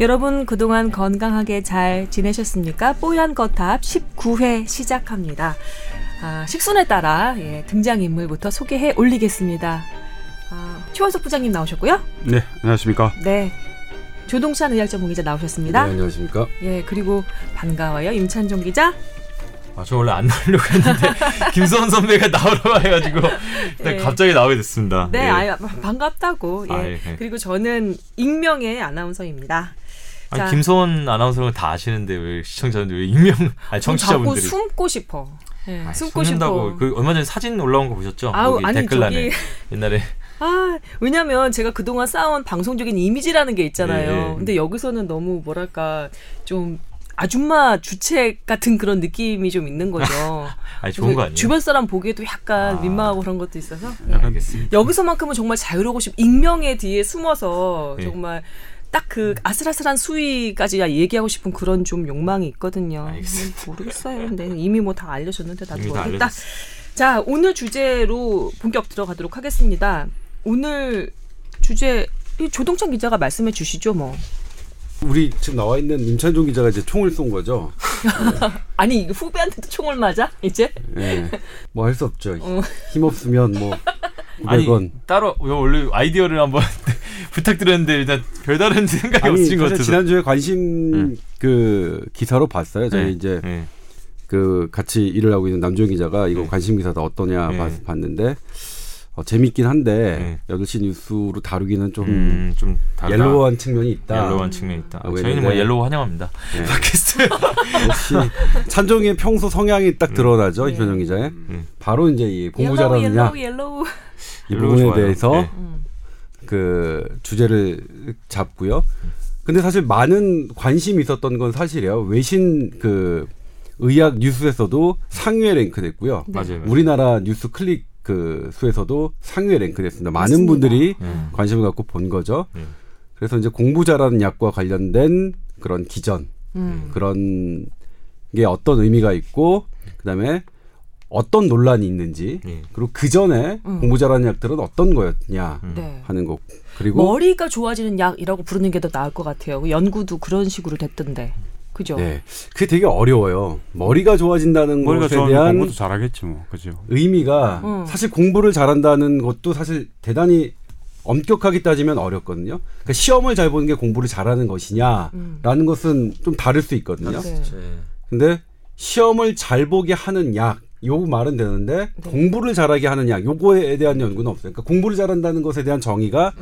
여러분 그동안 건강하게 잘 지내셨습니까? 뽀얀 거탑 19회 시작합니다. 식순에 따라 등장인물부터 소개해 올리겠습니다. 최원석 부장님 나오셨고요. 네, 안녕하십니까. 네, 조동찬 의학 전문 기자 나오셨습니다. 네, 안녕하십니까. 예, 그리고 반가워요, 임찬종 기자. 저 원래 안 나오려고 했는데 김소원 선배가 나오라고 해가지고 예, 갑자기 나오게 됐습니다. 네, 예. 반갑다고. 예. 예. 그리고 저는 익명의 아나운서입니다. 아니, 김소원 아나운서는 다 아시는데 왜 시청자분들, 왜 익명, 아니, 청취자분들이 자꾸 숨고 싶어. 예, 아니, 숨고 싶어. 그 얼마 전에 사진 올라온 거 보셨죠? 아니, 댓글란에 저기... 옛날에. 왜냐면 제가 그동안 쌓아온 방송적인 이미지라는 게 있잖아요. 예. 근데 여기서는 너무 뭐랄까 좀 아줌마 주책 같은 그런 느낌이 좀 있는 거죠. 아니, 좋은 거 아니에요? 주변 사람 보기에도 약간 민망하고 그런 것도 있어서. 네. 알겠습니다. 여기서만큼은 정말 자유로우고 싶, 익명의 뒤에 숨어서 네, 정말 딱 그 아슬아슬한 수위까지 얘기하고 싶은 그런 좀 욕망이 있거든요. 알겠습니다. 모르겠어요. 근데 이미 뭐 다 알려줬는데 나도 모르겠다. 자, 오늘 주제로 본격 들어가도록 하겠습니다. 오늘 주제 조동찬 기자가 말씀해 주시죠, 뭐. 우리 지금 나와 있는 임찬종 기자가 이제 총을 쏜 거죠. 네. 아니, 이거 후배한테도 총을 맞아? 이제? 네. 뭐 할 수 없죠. 힘 없으면 뭐. 500원. 아니, 따로 원래 아이디어를 한번 부탁드렸는데 일단 별다른 생각이 없으신 것 같아서. 지난주에 관심 그 기사로 봤어요. 저희 이제 그 같이 일을 하고 있는 남종 기자가 이거 관심 기사다 어떠냐 봤는데. 재밌긴 한데 8시 뉴스로 다루기는 좀 옐로우한 측면이 있다. 옐로우한 측면이 있다. 저희는 뭐 옐로우 환영합니다. 네. 팟캐스트. 역시 찬종의 평소 성향이 딱 드러나죠. 이편영 기자의. 바로 이제 이 공부자라느냐 이 부분에 대해서 그 주제를 잡고요. 근데 사실 많은 관심이 있었던 건 사실이에요. 외신 그 의학 뉴스에서도 상위에 랭크됐고요. 맞아요. 우리나라 뉴스 클릭 그 수에서도 상위에 랭크됐습니다. 많은 분들이 관심을 갖고 본 거죠. 그래서 이제 공부자라는 약과 관련된 그런 기전, 그런 게 어떤 의미가 있고, 그다음에 어떤 논란이 있는지, 그리고 그 전에 공부자라는 약들은 어떤 거였냐 하는 거. 그리고 머리가 좋아지는 약이라고 부르는 게 더 나을 것 같아요. 연구도 그런 식으로 됐던데. 그죠? 네, 그게 되게 어려워요. 머리가 좋아진다는 것에 대한 공부도 잘하겠지 뭐, 그죠? 의미가 사실 공부를 잘한다는 것도 사실 대단히 엄격하게 따지면 어렵거든요. 그러니까 시험을 잘 보는 게 공부를 잘하는 것이냐라는 것은 좀 다를 수 있거든요. 네. 근데 시험을 잘 보게 하는 약, 요 말은 되는데 네, 공부를 잘하게 하는 약, 요거에 대한 연구는 없어요. 그러니까 공부를 잘한다는 것에 대한 정의가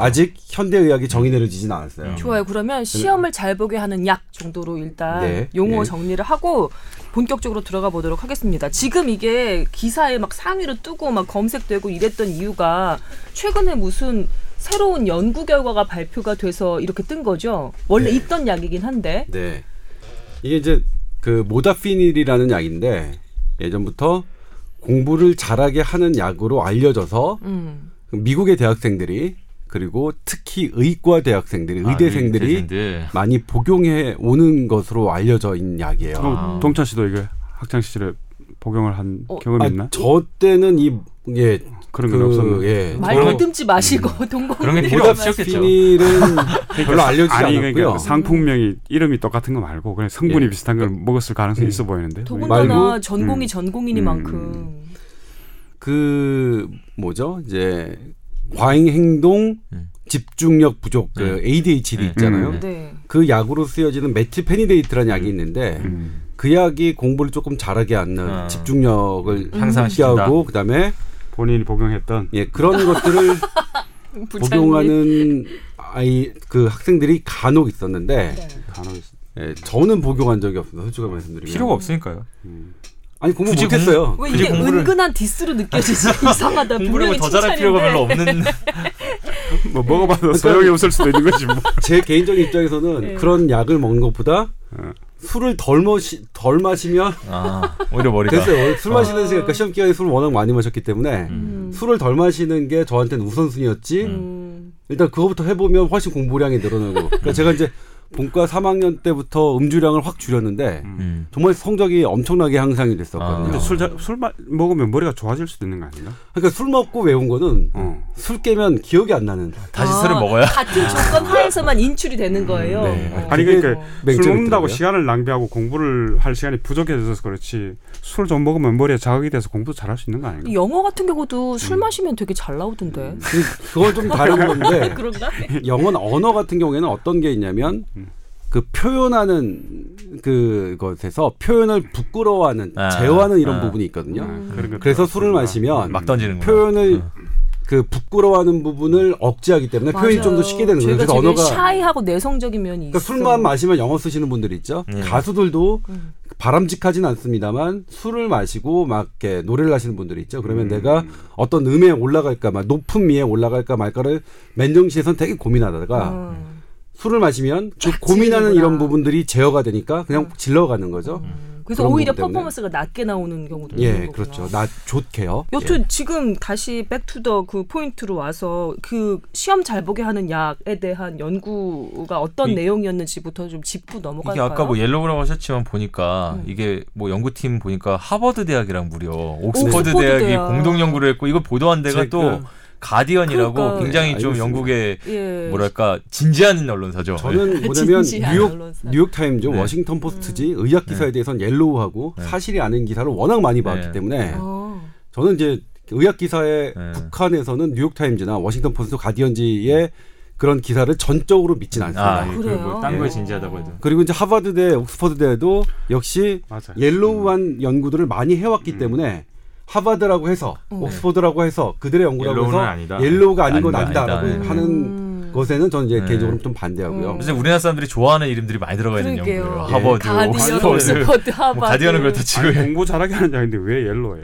아직 현대의학이 정의 내려지진 않았어요. 좋아요. 그러면 시험을 잘 보게 하는 약 정도로 일단 네, 용어 네, 정리를 하고 본격적으로 들어가 보도록 하겠습니다. 지금 이게 기사에 막 상위로 뜨고 막 검색되고 이랬던 이유가 최근에 무슨 새로운 연구 결과가 발표가 돼서 이렇게 뜬 거죠. 원래 네, 있던 약이긴 한데. 네. 이게 이제 그 모다피닐이라는 약인데 예전부터 공부를 잘하게 하는 약으로 알려져서 미국의 대학생들이, 그리고 특히 의과 대학생들이, 의대생들이 많이 복용해 오는 것으로 알려져 있는 약이에요. 동찬 씨도 이게 학창 시절에 복용을 한 경험이 있나? 저 때는 그런 게 없었는데. 말 더듬지 마시고 동공. 그런 게 필요 없었겠죠. 별로 알려지지 않았고요. 그러니까 상품명이 이름이 똑같은 거 말고 그냥 성분이 비슷한 걸 먹었을 가능성이 있어 보이는데. 더군다나 전공이 전공이니만큼. 그 뭐죠? 이제 과잉 행동 집중력 부족, 그 ADHD 있잖아요. 그 약으로 쓰여지는 메틸페니데이트라는 약이 있는데 그 약이 공부를 조금 잘하게 하는 집중력을 향상시키고 그다음에 본인이 복용했던 그런 것들을 복용하는 그 학생들이 간혹 있었는데 저는 복용한 적이 없습니다. 솔직히 말씀드리면 필요가 없으니까요. 아니, 공부 못했어요. 왜 이게 은근한 디스로 느껴지지? 이상하다. 분명히 더 잘할 필요가 별로 없는. 뭐 먹어봐도 그러니까 소용이 없을 수도 있는 거지 뭐. 제 개인적인 입장에서는 그런 약을 먹는 것보다 술을 덜 마시면 오히려 머리가 됐어요. 술 마시는 시간, 그러니까 시험 기간에 술을 워낙 많이 마셨기 때문에 술을 덜 마시는 게 저한테는 우선순위였지 일단 그거부터 해보면 훨씬 공부량이 늘어나고, 그러니까 제가 이제 본과 3학년 때부터 음주량을 확 줄였는데 정말 성적이 엄청나게 향상이 됐었거든요. 아. 근데 술 먹으면 머리가 좋아질 수도 있는 거 아닌가? 그러니까 술 먹고 외운 거는 술 깨면 기억이 안 나는. 다시 술을 먹어야? 같은 조건 하에서만 인출이 되는 거예요. 네. 아니 그러니까 술 먹는다고 시간을 낭비하고 공부를 할 시간이 부족해져서 그렇지 술 좀 먹으면 머리에 자극이 돼서 공부도 잘할 수 있는 거 아닌가? 영어 같은 경우도 술 마시면 되게 잘 나오던데. 그건 좀 다른 건데 그런가? 영어는 언어 같은 경우에는 어떤 게 있냐면 그 표현하는 그것에서 표현을 부끄러워하는 제어하는 이런 부분이 있거든요. 그래서 술을 마시면 막 던지는 표현을 그 부끄러워하는 부분을 억제하기 때문에 맞아요. 표현이 좀 더 쉽게 되는 거예요. 그래서 언어가 샤이하고 내성적인 면이 그러니까 있어. 술만 마시면 영어 쓰시는 분들 있죠. 가수들도 바람직하진 않습니다만 술을 마시고 막 이렇게 노래를 하시는 분들이 있죠. 그러면 내가 어떤 음에 올라갈까 막 높은 미에 올라갈까 말까를 맨정신에선 되게 고민하다가 술을 마시면 그 고민하는 이런 부분들이 제어가 되니까 그냥 질러가는 거죠. 그래서 오히려 퍼포먼스가 낮게 나오는 경우도 있는 거구나. 예, 그렇죠. 좋게요. 여튼 예. 지금 다시 백투더 그 포인트로 와서 그 시험 잘 보게 하는 약에 대한 연구가 어떤 내용이었는지부터 좀 짚고 넘어갈까요? 이게 아까 뭐 옐로우라고 하셨지만 보니까 이게 뭐 연구팀 보니까 하버드 대학이랑 무려 옥스퍼드 대학이 공동 연구를 했고 이걸 보도한 데가 또 가디언이라고 그러니까, 굉장히 좀 영국의 뭐랄까 진지한 언론사죠. 저는 뭐냐면 뉴욕 타임즈, 워싱턴 포스트지 의학 기사에 대해서는 옐로우하고 사실이 아닌 기사를 워낙 많이 봤기 때문에 저는 이제 의학 기사에 북한에서는 뉴욕 타임즈나 워싱턴 포스트, 가디언지의 그런 기사를 전적으로 믿진 않습니다. 그리고 딴 거에 진지하다고 해도. 그리고 이제 하버드대, 옥스퍼드대도 역시 맞아요. 옐로우한 연구들을 많이 해왔기 때문에. 하버드라고 해서 옥스퍼드라고 해서 그들의 연구라고 해서 아니다. 옐로우가 아닌 건 아니다라고 하는 것에는 저는 이제 개인적으로 좀 반대하고요. 사실 우리나라 사람들이 좋아하는 이름들이 많이 들어가 있는 연구예요. 하버드, 옥스퍼드, 하버드. 뭐 가디언은 그렇다 치고 공부 잘하게 하는 약인데 왜 옐로우?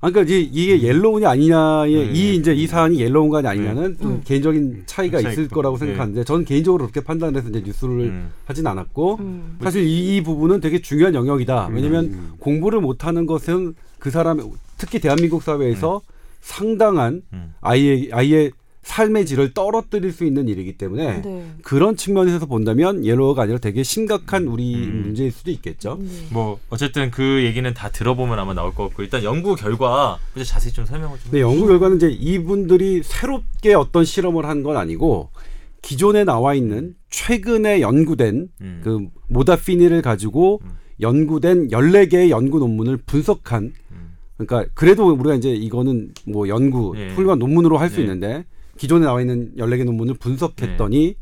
그러니까 이게 옐로우냐 아니냐의 이 사안이 옐로우인가 아니냐는 개인적인 차이가 있을 거라고 생각하는데 저는 개인적으로 그렇게 판단해서 이제 뉴스를 하진 않았고 사실 이 부분은 되게 중요한 영역이다. 왜냐하면 공부를 못하는 것은 그 사람 특히 대한민국 사회에서 상당한 아이의 삶의 질을 떨어뜨릴 수 있는 일이기 때문에 그런 측면에서 본다면 옐로우가 아니라 되게 심각한 우리 문제일 수도 있겠죠. 뭐 어쨌든 그 얘기는 다 들어보면 아마 나올 것 같고 일단 연구 결과 자세히 좀 설명을 좀. 네, 연구 결과는 이제 이분들이 새롭게 어떤 실험을 한 건 아니고 기존에 나와 있는 최근에 연구된 그 모다피닐을 가지고 연구된 14개의 연구 논문을 분석한 그러니까 그래도 우리가 이제 이거는 뭐 연구 훌륭한 논문으로 할 수 있는데 기존에 나와 있는 14개 논문을 분석했더니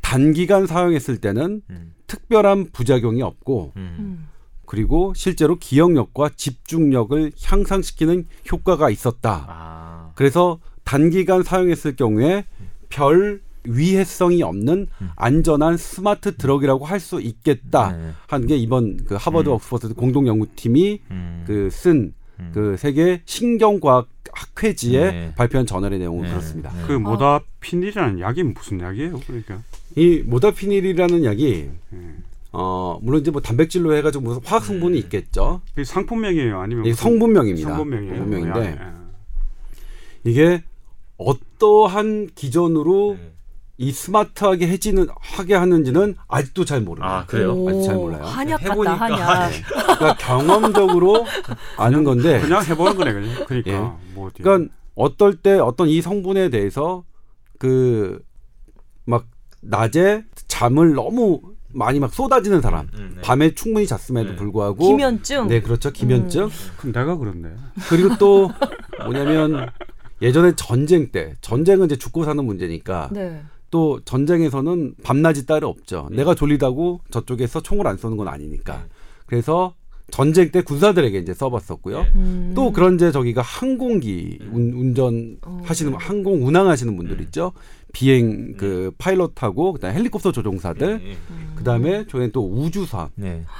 단기간 사용했을 때는 특별한 부작용이 없고 그리고 실제로 기억력과 집중력을 향상시키는 효과가 있었다. 아. 그래서 단기간 사용했을 경우에 별 위해성이 없는 안전한 스마트 드럭이라고 할 수 있겠다 하는 게 이번 그 하버드 옥스퍼드 공동 연구팀이 그 쓴 그 세계 신경과학 학회지에 발표한 저널의 내용을 들었습니다. 그 모다피닐이라는 약이 무슨 약이에요? 그러니까 이 모다피닐이라는 약이 물론 이제 뭐 단백질로 해가지고 무슨 화학 성분이 있겠죠. 이게 상품명이에요, 아니면 예, 성분명입니다. 성분명인데 이게 어떠한 기전으로 이 스마트하게 하게 하는지는 아직도 잘 모릅니다. 아, 그래요? 아직 잘 몰라요. 한약 같다, 한약. 그러니까 경험적으로 아는 건데. 그냥 해보는 거네, 그냥. 그러니까. 예. 뭐 그러니까 어떨 때 어떤 이 성분에 대해서 그 막 낮에 잠을 너무 많이 막 쏟아지는 사람, 밤에 충분히 잤음에도 불구하고 기면증. 네, 그렇죠, 기면증. 그럼 내가 그렇네. 그리고 또 뭐냐면 예전에 전쟁 때, 전쟁은 이제 죽고 사는 문제니까. 네. 또 전쟁에서는 밤낮이 따로 없죠. 내가 졸리다고 저쪽에서 총을 안 쏘는 건 아니니까. 그래서 전쟁 때 군사들에게 이제 써봤었고요. 또 그런 이제 저기가 항공기 운전하시는 항공 운항하시는 분들 있죠. 비행 그 파일럿하고 그다음 헬리콥터 조종사들, 그다음에 저희는 또 우주선,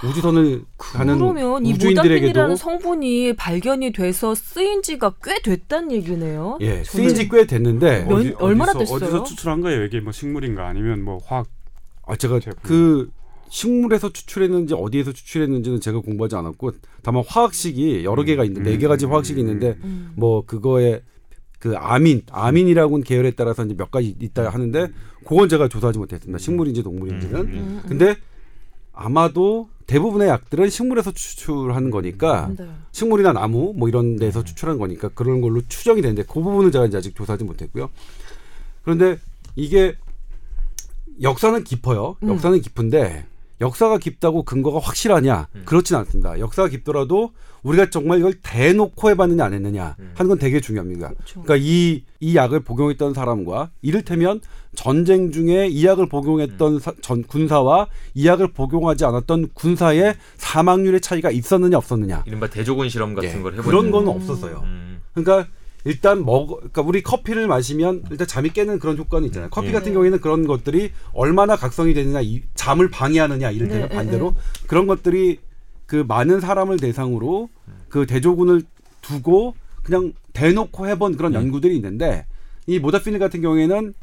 우주선을 가는 그러면 우주인들에게도 모다피닐이라는 성분이 발견이 돼서 쓰인 지가 꽤 됐단 얘기네요. 예, 쓰인 지 꽤 됐는데 얼마나 됐어요? 어디서 추출한 거예요? 이게 뭐 식물인가 아니면 뭐 화학? 아 제가 제품. 그 식물에서 추출했는지 어디에서 추출했는지는 제가 공부하지 않았고 다만 화학식이 여러 개가 있는데 4가지 화학식이 있는데 뭐 그거에 그 아민이라고는 계열에 따라서 이제 몇 가지 있다 하는데 그건 제가 조사하지 못했습니다. 식물인지 동물인지는. 근데 아마도 대부분의 약들은 식물에서 추출하는 거니까 식물이나 나무 뭐 이런 데서 추출한 거니까 그런 걸로 추정이 되는데 그 부분은 제가 이제 아직 조사하지 못했고요. 그런데 이게 역사는 깊어요. 역사는 깊은데 역사가 깊다고 근거가 확실하냐? 그렇진 않습니다. 역사가 깊더라도 우리가 정말 이걸 대놓고 해봤느냐 안 했느냐 하는 건 되게 중요합니다. 그렇죠. 그러니까 이 약을 복용했던 사람과 이를테면 전쟁 중에 이 약을 복용했던 전 군사와 이 약을 복용하지 않았던 군사의 사망률의 차이가 있었느냐 없었느냐. 이른바 대조군 실험 같은 걸 해보는 그런 건 없었어요. 그러니까 일단 그러니까 우리 커피를 마시면 일단 잠이 깨는 그런 효과는 있잖아요. 커피 같은 경우에는 그런 것들이 얼마나 각성이 되느냐, 잠을 방해하느냐, 이를테면 반대로 그런 것들이 그 많은 사람을 대상으로 그 대조군을 두고 그냥 대놓고 해본 그런 연구들이 있는데 이 모다피닐 같은 경우에는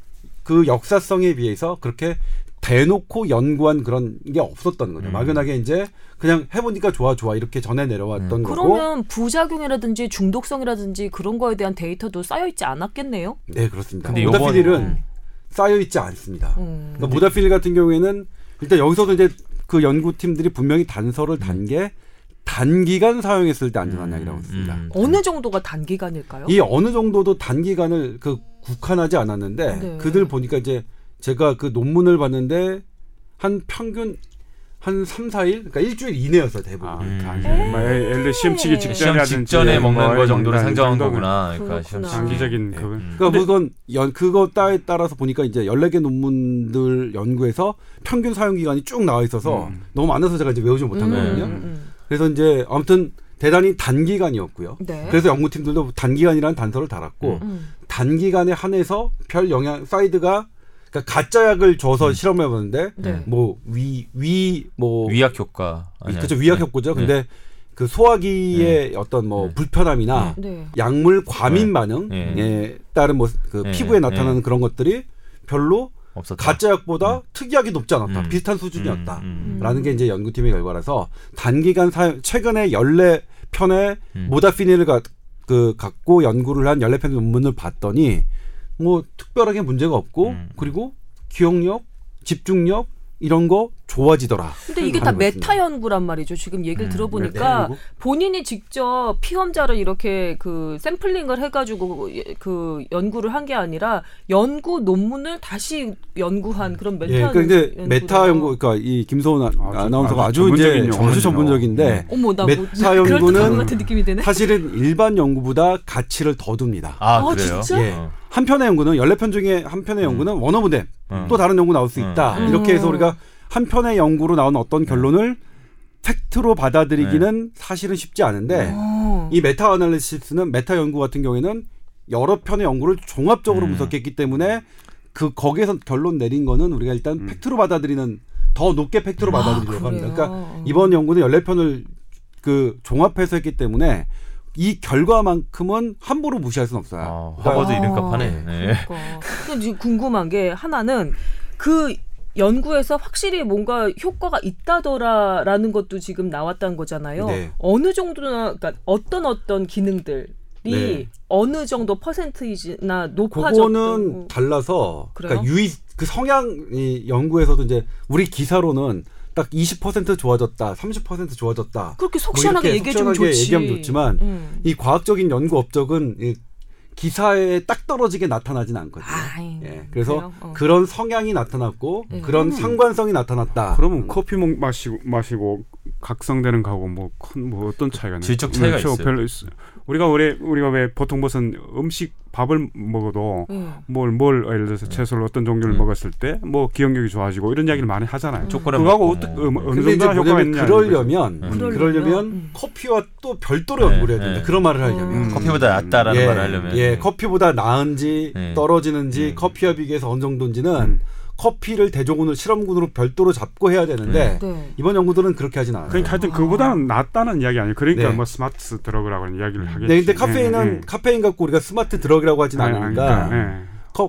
그 역사성에 비해서 그렇게 대놓고 연구한 그런 게 없었던 거죠. 막연하게 이제 그냥 해보니까 좋아 이렇게 전해 내려왔던 거고. 그러면 부작용이라든지 중독성이라든지 그런 거에 대한 데이터도 쌓여있지 않았겠네요? 네, 그렇습니다. 근데 모다피닐은 쌓여있지 않습니다. 그러니까 모다피닐 같은 경우에는 일단 여기서도 이제 그 연구팀들이 분명히 단서를 단 게 단기간 사용했을 때 안전한 약이라고 했습니다. 어느 정도가 단기간일까요? 이 어느 정도도 단기간을 그 국한하지 않았는데 그들 보니까 이제 제가 그 논문을 봤는데 한 평균 한 3, 4일? 그러니까 일주일 이내였어요, 대부분. 시험 치기 직전에 먹는 거 정도를 상정한 거구나. 그러니까 장기적인 그러니까 그건 그거 따라서 보니까 이제 14개 논문들 연구에서 평균 사용 기간이 쭉 나와 있어서 너무 많아서 제가 이제 외우지 못한 거거든요. 그래서 이제 아무튼 대단히 단기간이었고요. 그래서 연구팀들도 단기간이라는 단서를 달았고 단기간에 한해서 별 영향 사이드가 그러니까 가짜 약을 줘서 실험해봤는데 뭐 위약 효과 그렇죠 위약 효과죠. 근데 그 소화기의 어떤 뭐 불편함이나 약물 과민 반응에 따른 뭐 그 피부에 나타나는 그런 것들이 별로 없었다. 가짜 약보다 특이하게 높지 않았다. 비슷한 수준이었다라는 게 이제 연구팀의 결과라서 단기간 최근에 14편의 모다피닐을 갖고 연구를 한 14편의 논문을 봤더니 뭐 특별하게 문제가 없고 그리고 기억력, 집중력 이런 거 좋아지더라. 근데 이게 다 메타 연구란 말이죠. 지금 얘기를 들어보니까 본인이 직접 피험자를 이렇게 그 샘플링을 해가지고 그 연구를 한 게 아니라 연구 논문을 다시 연구한 그런 메타 연구. 그런데 메타 연구, 그러니까 이 김소원 아나운서가 아주 이제 아주 전문적인데 메타 연구는 사실은 일반 연구보다 가치를 더 둡니다. 아 그래요? 진짜? 한 편의 연구는 14편 중에 한 편의 연구는 원어브댐 또 다른 연구 나올 수 있다. 이렇게 해서 우리가 한 편의 연구로 나온 어떤 결론을 팩트로 받아들이기는 사실은 쉽지 않은데 이 메타 아날리시스는 메타 연구 같은 경우에는 여러 편의 연구를 종합적으로 분석했기 때문에 그 거기에서 결론 내린 거는 우리가 일단 팩트로 받아들이는 더 높게 팩트로 받아들이려고 합니다. 그러니까 이번 연구는 14편을 그 종합해서 했기 때문에 이 결과만큼은 함부로 무시할 수는 없어요. 하버드 이름값 하네. 그러니까. 궁금한 게 하나는 그 연구에서 확실히 뭔가 효과가 있다더라라는 것도 지금 나왔다는 거잖아요. 어느 정도나 그러니까 어떤 기능들이 어느 정도 퍼센트이나 높아졌던. 그거는 달라서 그러니까 그 성향이 연구에서도 이제 우리 기사로는 딱 20% 좋아졌다, 30% 좋아졌다. 그렇게 속 시원하게 뭐 얘기해 주면 좋지. 얘기하면 좋지만 이 과학적인 연구 업적은 이 기사에 딱 떨어지게 나타나진 않거든요. 그래서 그런 성향이 나타났고 그런 상관성이 나타났다. 그러면 커피 마시고 각성되는 거하고 뭐 어떤 차이가 나요? 질적 차이가 있어요. 별로 있어요. 우리가 왜 보통 무슨 음식 밥을 먹어도 뭘 예를 들어서 채소를 어떤 종류를 먹었을 때 뭐 기억력이 좋아지고 이런 이야기를 많이 하잖아요. 그거하고 어느 정도 효과가 있냐. 그러려면 커피와 또 별도로 연구를 해야 된다. 그런 말을 하려면 커피보다 낫다라는 말을 하려면 커피보다 나은지 떨어지는지 커피와 비교해서 어느 정도인지는 커피를 대조군을 실험군으로 별도로 잡고 해야 되는데 이번 연구들은 그렇게 하진 않아요. 그러니까 하여튼 그보다는 낫다는 이야기 아니에요. 그러니까 뭐 스마트 드럭이라고 이야기를 하겠지. 근데 카페인은 카페인 갖고 우리가 스마트 드럭이라고 하진 않으니까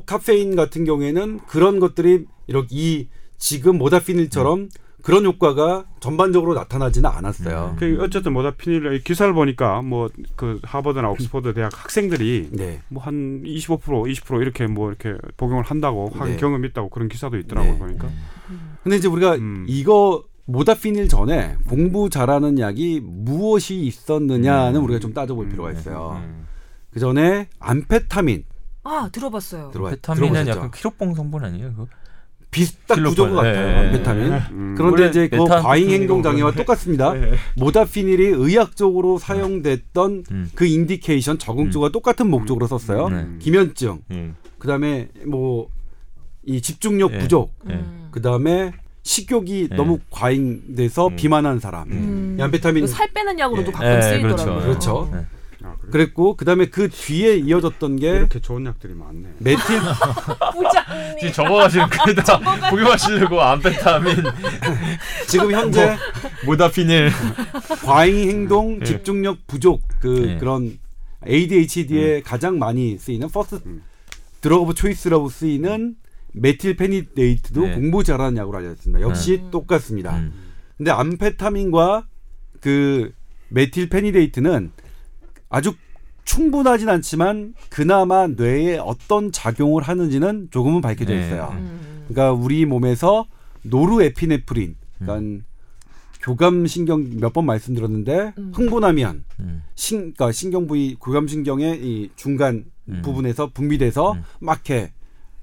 카페인 같은 경우에는 그런 것들이 이렇게 지금 모다피닐처럼 그런 효과가 전반적으로 나타나지는 않았어요. 어쨌든 모다피닐 기사를 보니까 뭐 그 하버드나 옥스퍼드 대학 학생들이 네. 뭐 한 25% 20% 이렇게 뭐 이렇게 복용을 한다고 한 네. 경험이 있다고 그런 기사도 있더라고요. 네. 보니까. 근데 이제 우리가 이거 모다피닐 전에 공부 잘하는 약이 무엇이 있었느냐는 우리가 좀 따져볼 필요가 있어요. 그 전에 암페타민. 아 들어봤어요. 암페타민은 약간 키로뽕 성분 아니에요? 그거? 비슷한 구조가 같아요. 네. 암페타민. 그런데 이제 그 과잉 행동 장애와 똑같습니다. 네. 모다피닐이 의학적으로 사용됐던 그 인디케이션 적응증과 똑같은 목적으로 썼어요. 기면증. 그다음에 뭐 이 집중력 부족. 그다음에 식욕이 너무 과잉돼서 비만한 사람. 암페타민 살 빼는 약으로도 가끔 쓰이더라고요. 그렇죠. 네. 그랬고 그다음에 그 뒤에 이어졌던 게 이렇게 좋은 약들이 많네. 메틸 지금 접어가시는 거다 복용하시려고 암페타민 지금 현재 모다피닐 과잉 행동 집중력 부족 그런 ADHD에 가장 많이 쓰이는 퍼스트 드러그 오브 초이스라고 쓰이는 메틸페니데이트도 공부 잘하는 약으로 알려졌습니다. 역시 똑같습니다. 근데 암페타민과 그 메틸페니데이트는 아주 충분하진 않지만 그나마 뇌에 어떤 작용을 하는지는 조금은 밝혀져 있어요. 그러니까 우리 몸에서 노르에피네프린, 그러니까 교감신경 몇 번 말씀드렸는데 흥분하면 그러니까 신경부위 교감신경의 이 중간 부분에서 분비돼서 막 해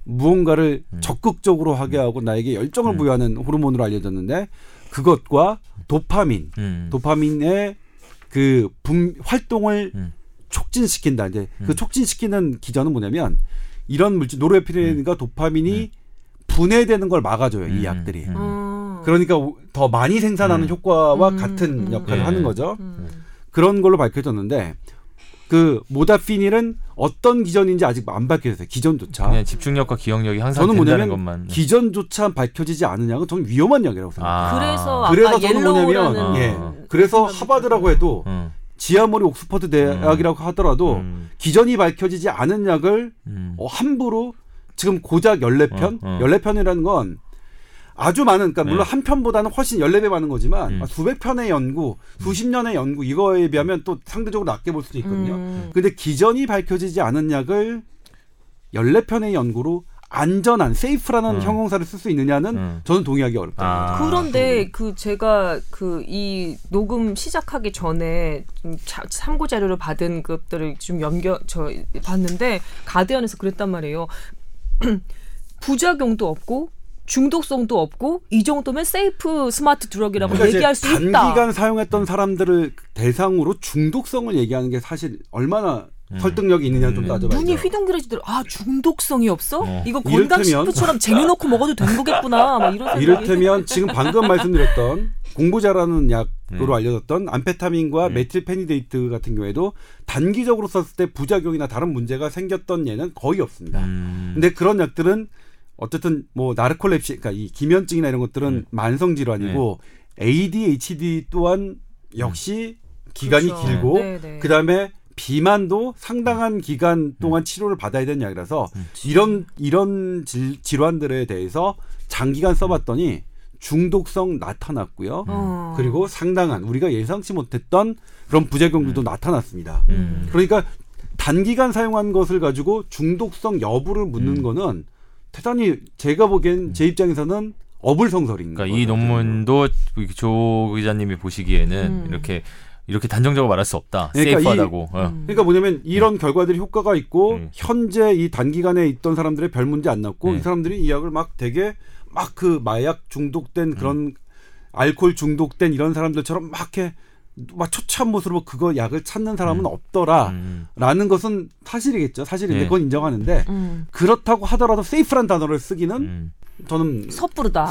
무언가를 적극적으로 하게 하고 나에게 열정을 부여하는 호르몬으로 알려졌는데 그것과 도파민, 도파민의 그 활동을 촉진시킨다. 이제 그 촉진시키는 기전은 뭐냐면 이런 물질 노르에피네프린과 도파민이 분해되는 걸 막아줘요. 이 약들이. 그러니까 더 많이 생산하는 효과와 같은 역할을 하는 거죠. 그런 걸로 밝혀졌는데 그 모다피닐은 어떤 기전인지 아직 안 밝혀졌어요. 기전조차. 네, 집중력과 기억력이 항상 저는 된다는 것만. 기전조차 밝혀지지 않은 약은 저는 위험한 약이라고 생각해요. 그래서 저는 뭐냐면 그래서 하버드라고 해도 지하머리 옥스퍼드 대학이라고 하더라도 기전이 밝혀지지 않은 약을 함부로 지금 고작 14편? 14편이라는 건 아주 많은, 그러니까 물론 한 편보다는 훨씬 14배 많은 거지만 수백 편의 연구, 수십 년의 연구 이거에 비하면 또 상대적으로 낮게 볼 수도 있거든요. 근데 기전이 밝혀지지 않은 약을 14편의 연구로 안전한, 세이프라는 형용사를 쓸 수 있느냐는 저는 동의하기 어렵다. 그런데 그 제가 그 이 녹음 시작하기 전에 좀 참고 자료를 받은 것들을 좀 봤는데 가디언에서 그랬단 말이에요. 부작용도 없고 중독성도 없고 이 정도면 세이프 스마트 드럭이라고 얘기할 수 있다. 단기간 사용했던 사람들을 대상으로 중독성을 얘기하는 게 사실 얼마나 설득력이 있느냐는 좀 따져봐야죠. 눈이 휘둥그레지더라고. 아 중독성이 없어? 이거 건강식품처럼 쟁여놓고 먹어도 되는 거겠구나. 막 이런 생각이. 이를테면 지금 방금 말씀드렸던 공부 잘하는 약으로 알려졌던 암페타민과 메틸페니데이트 같은 경우에도 단기적으로 썼을 때 부작용이나 다른 문제가 생겼던 예는 거의 없습니다. 근데 그런 약들은 어쨌든 뭐 나르콜렙시, 그러니까 이 기면증이나 이런 것들은 만성 질환이고 ADHD 또한 역시 기간이 길고 그다음에 비만도 상당한 기간 동안 치료를 받아야 되는 약이라서 이런 질환들에 대해서 장기간 써봤더니 중독성 나타났고요. 그리고 상당한 우리가 예상치 못했던 그런 부작용들도 나타났습니다. 그러니까 단기간 사용한 것을 가지고 중독성 여부를 묻는 거는 대단히 제가 보기엔 제 입장에서는 어불성설인 거예요. 그러니까 이 논문도 조 기자님이 보시기에는 이렇게 단정적으로 말할 수 없다. 그러니까 세이프하다고. 그러니까 뭐냐면 이런 결과들이 효과가 있고 현재 이 단기간에 있던 사람들의 별 문제 안 났고 이 사람들이 이 약을 막 되게 막 그 마약 중독된 그런 알코올 중독된 이런 사람들처럼 막 초췌한 모습으로 그거 약을 찾는 사람은 없더라라는 것은 사실이겠죠. 사실인데 그건 인정하는데 그렇다고 하더라도 세이프란 단어를 쓰기는 저는 섣부르다.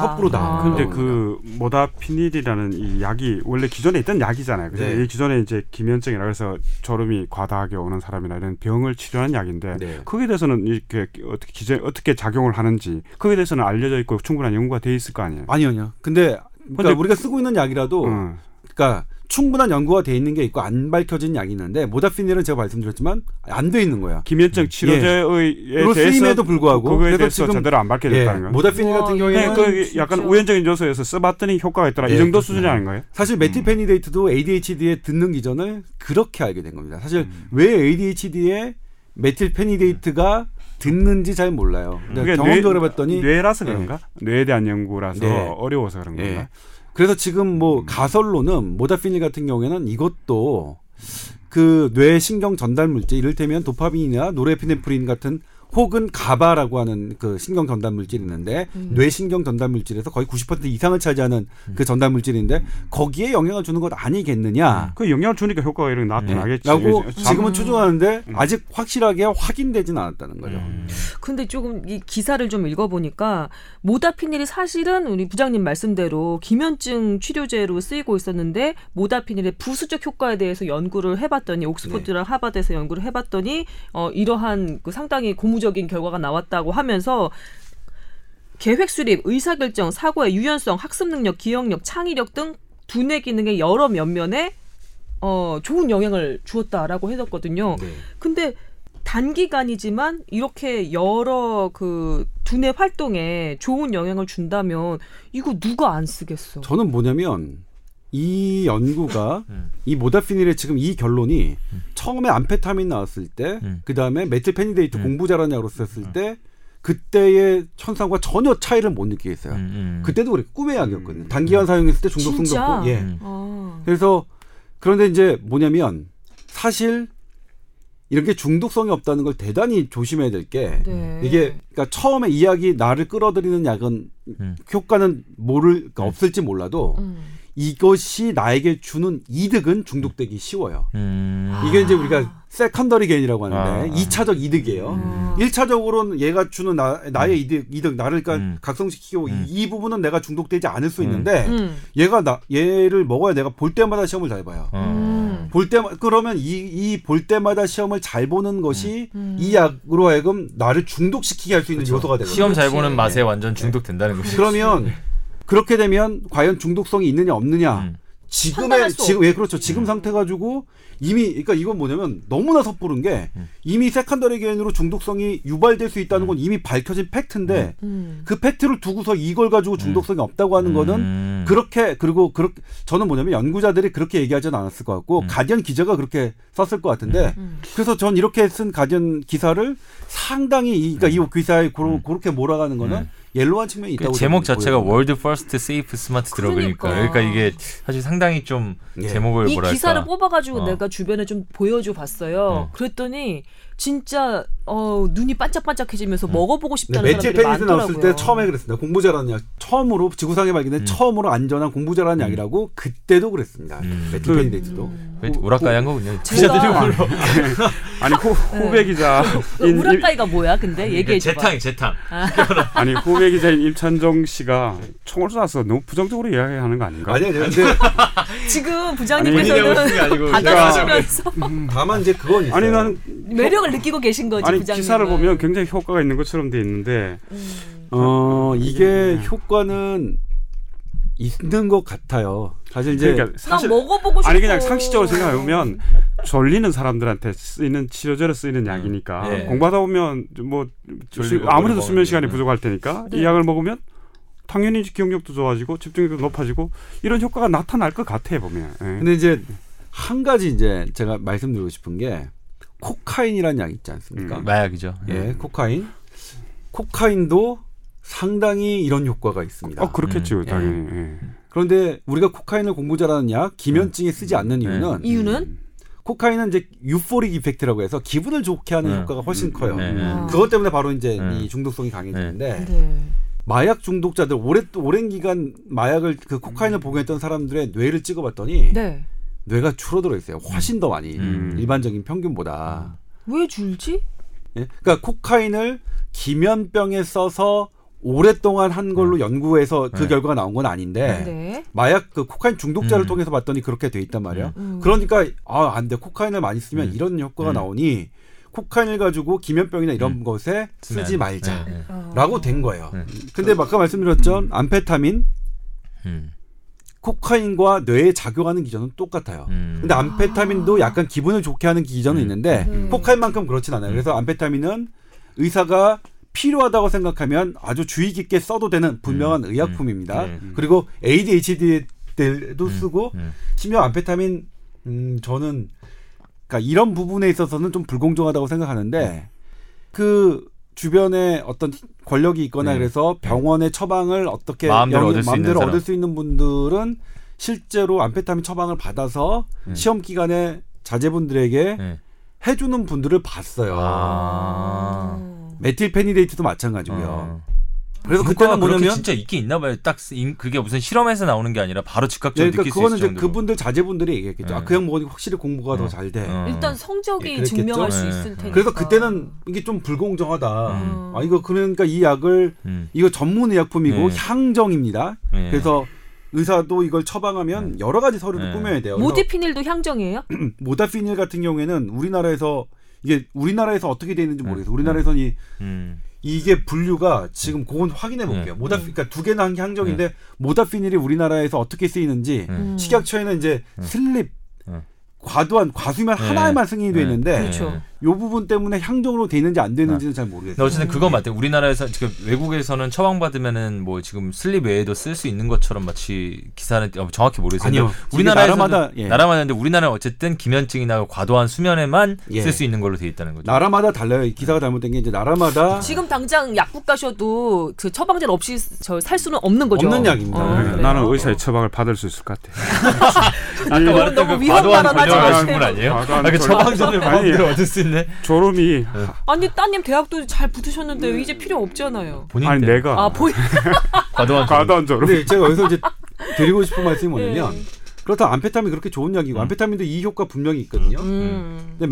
근데 그 모다피닐이라는 이 약이 원래 기존에 있던 약이잖아요. 그래서 기존에 이제 기면증이라 그래서 졸음이 과다하게 오는 사람이나 이런 병을 치료하는 약인데 거기에 대해서는 이렇게 어떻게 작용을 하는지 거기에 대해서는 알려져 있고 충분한 연구가 돼 있을 거 아니에요. 아니요. 근데 우리가 쓰고 있는 약이라도 그러니까 충분한 연구가 돼 있는 게 있고 안 밝혀진 약이 있는데 모다피닐은 제가 말씀드렸지만 안 돼 있는 거예요. 김현정 치료제로 쓰임에도 불구하고 그거에 대해서 제대로 안 밝혀졌다는 거예요. 모다피닐 같은 경우에는 그 약간 우연적인 요소에서 써봤더니 효과가 있더라. 이 정도 수준이 아닌가요? 사실 메틸페니데이트도 ADHD에 듣는 기전을 그렇게 알게 된 겁니다. 사실 왜 ADHD에 메틸페니데이트가 듣는지 잘 몰라요. 경험적으로 해봤더니 뇌라서 그런가? 뇌에 대한 연구라서 어려워서 그런 건가? 그래서 지금 뭐 가설로는 모다피닐 같은 경우에는 이것도 그 뇌 신경 전달 물질, 이를테면 도파민이나 노르에피네프린 같은 혹은 가바라고 하는 그 신경 전달 물질이 있는데 뇌 신경 전달 물질에서 거의 90% 이상을 차지하는 그 전달 물질인데 거기에 영향을 주는 것 아니겠느냐. 그 영향을 주니까 효과가 이렇게 나타나겠지. 라고 지금은 추정하는데 아직 확실하게 확인되진 않았다는 거죠. 근데 조금 이 기사를 좀 읽어보니까 모다피닐이 사실은 우리 부장님 말씀대로 기면증 치료제로 쓰이고 있었는데 모다피닐의 부수적 효과에 대해서 연구를 해봤더니 옥스퍼드랑 하버드에서 연구를 해봤더니 이러한 그 상당히 고무 적인 결과가 나왔다고 하면서 계획 수립, 의사결정, 사고의 유연성, 학습 능력, 기억력, 창의력 등 두뇌 기능의 여러 면면에 좋은 영향을 주었다라고 해뒀거든요. 근데 단기간이지만 이렇게 여러 그 두뇌 활동에 좋은 영향을 준다면 이거 누가 안 쓰겠어? 저는 뭐냐면 이 연구가 이 모다피닐의 지금 이 결론이 처음에 암페타민 나왔을 때 그다음에 메틸페니데이트 공부 잘하는 약으로 썼을 때 그때의 현상과 전혀 차이를 못 느끼겠어요. 그때도 그렇게 꿈의 약이었거든요. 단기간 사용했을 때 중독 생겼고. 그래서 그런데 이제 뭐냐면 사실 이렇게 중독성이 없다는 걸 대단히 조심해야 될 게 이게 그러니까 처음에 이 약이 나를 끌어들이는 약은 효과는 없을지 몰라도 이것이 나에게 주는 이득은 중독되기 쉬워요. 이게 이제 우리가 세컨더리 게인이라고 하는데 2차적 이득이에요. 1차적으로는 얘가 주는 나의 이득 나를 각성시키고 이 부분은 내가 중독되지 않을 수 있는데 얘를 먹어야 내가 볼 때마다 시험을 잘 봐요. 볼 때마다 그러면 이 볼 때마다 시험을 잘 보는 것이 이 약으로 하여금 나를 중독시키게 할 수 있는 요소가 되거든요. 시험 잘 보는 맛에 완전 중독된다는 거죠. 그러면 그렇게 되면 과연 중독성이 있느냐 없느냐 지금 상태 가지고 이미 그러니까 이건 뭐냐면 너무나 섣부른 게 이미 세컨더리 개인으로 중독성이 유발될 수 있다는 건 이미 밝혀진 팩트인데 그 팩트를 두고서 이걸 가지고 중독성이 없다고 하는 거는 그렇게 저는 뭐냐면 연구자들이 그렇게 얘기하지는 않았을 것 같고 가디언 기자가 그렇게 썼을 것 같은데 그래서 전 이렇게 쓴 가디언 기사를 상당히 이 기사에 그렇게 몰아가는 거는 옐로한 측면이 있다고 제목 자체가 월드 퍼스트 세이프 스마트 드러그니까 그러니까 이게 사실 상당히 좀 제목을 뭐랄까 이 기사를 뽑아가지고 내가 주변에 좀 보여줘 봤어요. 그랬더니 진짜 눈이 반짝반짝해지면서 먹어보고 싶다는 사람들이 많더라고요. 메틸페니데이트 나왔을 때 처음에 그랬습니다. 공부 잘하는 약 처음으로 지구상에 발견된 처음으로 안전한 공부 잘하는 약이라고 그때도 그랬습니다. 메틸페니데이트도 우라카이한 거군요. 아니 후배 기자 우라카이가 뭐야? 근데 얘기해 줘. 재탕. 아니 후배 기자인 임찬종 씨가 총을 쏴서 너무 부정적으로 이야기하는 거 아닌가? 아니요. 근데 지금 부장님께서는 받아주시면서 다만 이제 그건 있어요. 아니 나는 매력을 느끼고 계신 거지. 아니 부장님은. 기사를 보면 굉장히 효과가 있는 것처럼 돼 있는데 이게 효과는 있는 것 같아요. 사실 이제 그러니까 사실 먹어보고 싶어. 아니 그냥 상식적으로 생각해 보면 졸리는 사람들한테 쓰이는 치료제로 쓰이는 약이니까 공부하다 보면 뭐 아무래도 수면 시간이 부족할 테니까 이 약을 먹으면 당연히 기억력도 좋아지고 집중력도 높아지고 이런 효과가 나타날 것 같아 보면. 근데 이제 한 가지 이제 제가 말씀드리고 싶은 게. 코카인이라는 약이 있지 않습니까? 마약이죠. 코카인. 코카인도 상당히 이런 효과가 있습니다. 그렇겠죠. 당연히. 그런데 우리가 코카인을 공부 잘하는 약, 기면증에 쓰지 않는 이유는? 코카인은 이제 유포릭 이펙트라고 해서 기분을 좋게 하는 효과가 훨씬 커요. 그것 때문에 바로 이제 이 중독성이 강해지는데 마약 중독자들, 오랜 기간 마약을 그 코카인을 복용했던 사람들의 뇌를 찍어봤더니 뇌가 줄어들어 있어요. 훨씬 더 많이 일반적인 평균보다. 왜 줄지? 그러니까 코카인을 기면병에 써서 오랫동안 한 걸로 연구해서 그 결과가 나온 건 아닌데 마약 그 코카인 중독자를 통해서 봤더니 그렇게 돼 있단 말이에요. 그러니까 안 돼. 코카인을 많이 쓰면 이런 효과가 나오니 코카인을 가지고 기면병이나 이런 것에 쓰지 말자라고 된 거예요. 근데 아까 말씀드렸죠. 암페타민 코카인과 뇌에 작용하는 기전은 똑같아요. 근데 암페타민도 약간 기분을 좋게 하는 기전은 있는데 코카인만큼 그렇진 않아요. 그래서 암페타민은 의사가 필요하다고 생각하면 아주 주의 깊게 써도 되는 분명한 의약품입니다. 그리고 ADHD 때도 쓰고 심지어 암페타민 저는 그러니까 이런 부분에 있어서는 좀 불공정하다고 생각하는데 그 주변에 어떤 권력이 있거나 그래서 병원의 처방을 어떻게 마음대로 얻을 수 있는 분들은 실제로 암페타민 처방을 받아서 시험기간에 자제분들에게 해주는 분들을 봤어요. 메틸페니데이트도 마찬가지고요. 그래서 그때는 뭐냐면 진짜 있긴 있나 봐요. 딱 그게 무슨 실험에서 나오는 게 아니라 바로 즉각적으로 네, 그러니까 느낄 수 있을 정도로. 그분들 자제분들이 얘기했겠죠. 아, 그 형 먹으니까 확실히 공부가 더 잘 돼. 일단 성적이 예, 증명할 수 있을 테니까. 그래서 그때는 이게 좀 불공정하다. 아 이거 그러니까 이 약을 이거 전문 의약품이고 향정입니다. 그래서 의사도 이걸 처방하면 여러 가지 서류를 꾸며야 돼요. 모다피닐도 향정이에요? 모다피닐 같은 경우에는 우리나라에서 이게 우리나라에서 어떻게 돼 있는지 모르겠어요. 우리나라에서는 이게 분류가 지금 그건 확인해 볼게요. 그러니까 두 개나 한 게 향정인데 모다피닐이 우리나라에서 어떻게 쓰이는지 식약처에는 이제 슬립 과도한 과수면 하나에만 승인이 돼 있는데 그렇죠. 이 부분 때문에 향정으로 돼 있는지 안 되는지는 잘 모르겠어요. 어쨌든 그건 맞대요. 우리나라에서 지금 외국에서는 처방받으면은 뭐 지금 슬립 외에도 쓸 수 있는 것처럼 마치 기사는 정확히 모르겠어요. 아니요. 우리나라에서는 나라마다인데 우리나라는 어쨌든 기면증이나 과도한 수면에만 쓸 수 있는 걸로 돼 있다는 거죠. 나라마다 달라요. 기사가 잘못된 게 이제 나라마다 지금 당장 약국 가셔도 그 처방전 없이 살 수는 없는 거죠. 없는 약입니다. 나는 의사의 처방을 받을 수 있을 것 같아요. 아니, 너무 위험 발언하지 마시는 분 아니에요? 아, 처방전을 마음대로 얻을 수 있는. 네. 졸음이 아니 따님 대학도 잘 붙으셨는데 이제 필요 없잖아요. 아니 때. 내가 과도한 졸음. 근데 제가 여기서 이제 드리고 싶은 말씀이 뭐냐면 그렇다 암페타민 그렇게 좋은 약이고 암페타민도 이 효과 분명히 있거든요. 근데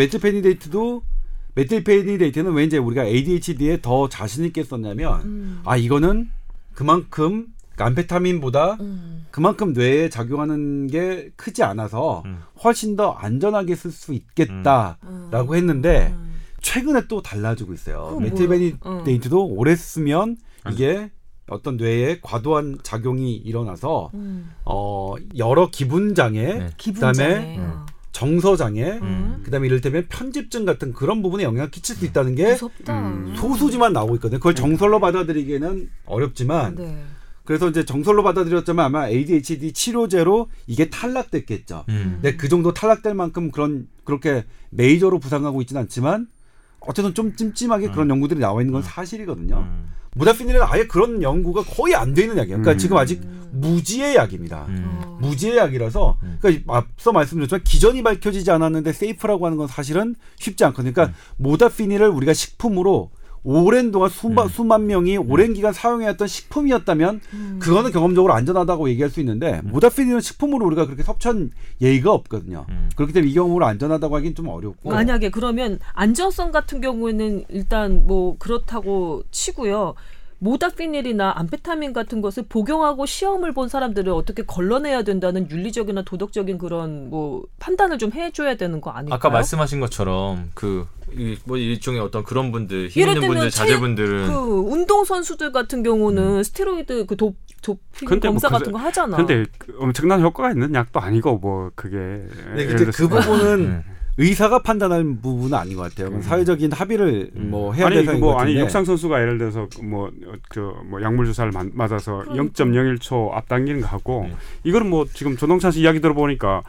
메틸페니데이트는 왜 이제 우리가 ADHD에 더 자신 있게 썼냐면 아 이거는 그만큼 암페타민보다 그만큼 뇌에 작용하는 게 크지 않아서 훨씬 더 안전하게 쓸 수 있겠다라고 했는데 최근에 또 달라지고 있어요. 메틸페니데이트도 오래 쓰면 이게 어떤 뇌에 과도한 작용이 일어나서 여러 기분장애, 그다음에 정서장애, 그다음에 이를테면 편집증 같은 그런 부분에 영향을 끼칠 수 있다는 게 소수지만 나오고 있거든요. 그걸 정설로 받아들이기에는 어렵지만 그래서 이제 정설로 받아들였지만 아마 ADHD 치료제로 이게 탈락됐겠죠. 근데 그 정도 탈락될 만큼 그렇게 메이저로 부상하고 있지는 않지만 어쨌든 좀 찜찜하게 그런 연구들이 나와 있는 건 사실이거든요. 모다피닐은 아예 그런 연구가 거의 안 돼 있는 약이에요. 그러니까 지금 아직 무지의 약입니다. 무지의 약이라서 그러니까 앞서 말씀드렸지만 기전이 밝혀지지 않았는데 세이프라고 하는 건 사실은 쉽지 않거든요. 그러니까 모다피닐을 우리가 식품으로 오랜 동안 수만 명이 오랜 기간 사용해왔던 식품이었다면 그거는 경험적으로 안전하다고 얘기할 수 있는데 모다피닐은 식품으로 우리가 그렇게 섭취한 예의가 없거든요. 그렇기 때문에 이 경우로 안전하다고 하긴 좀 어렵고 만약에 그러면 안전성 같은 경우에는 일단 뭐 그렇다고 치고요. 모다피닐이나 암페타민 같은 것을 복용하고 시험을 본 사람들을 어떻게 걸러내야 된다는 윤리적이나 도덕적인 그런 뭐 판단을 좀 해줘야 되는 거 아닐까요? 아까 말씀하신 것처럼 뭐 일종의 어떤 그런 분들 힘든 분들 자제분들은 그 운동 선수들 같은 경우는 스테로이드 그 도핑 검사 뭐 같은 거 하잖아. 근데 엄청난 효과가 있는 약도 아니고 뭐 그게. 네, 근데 그 부분은. 의사가 판단하는 부분은 아닌 것 같아요. 사회적인 합의를 뭐 해야 되는 것 같은데. 아니 육상 선수가 예를 들어서 뭐 약물 주사를 맞아서 0.01초 앞당기는 거 하고 이거는 뭐 지금 조동찬 씨 이야기 들어보니까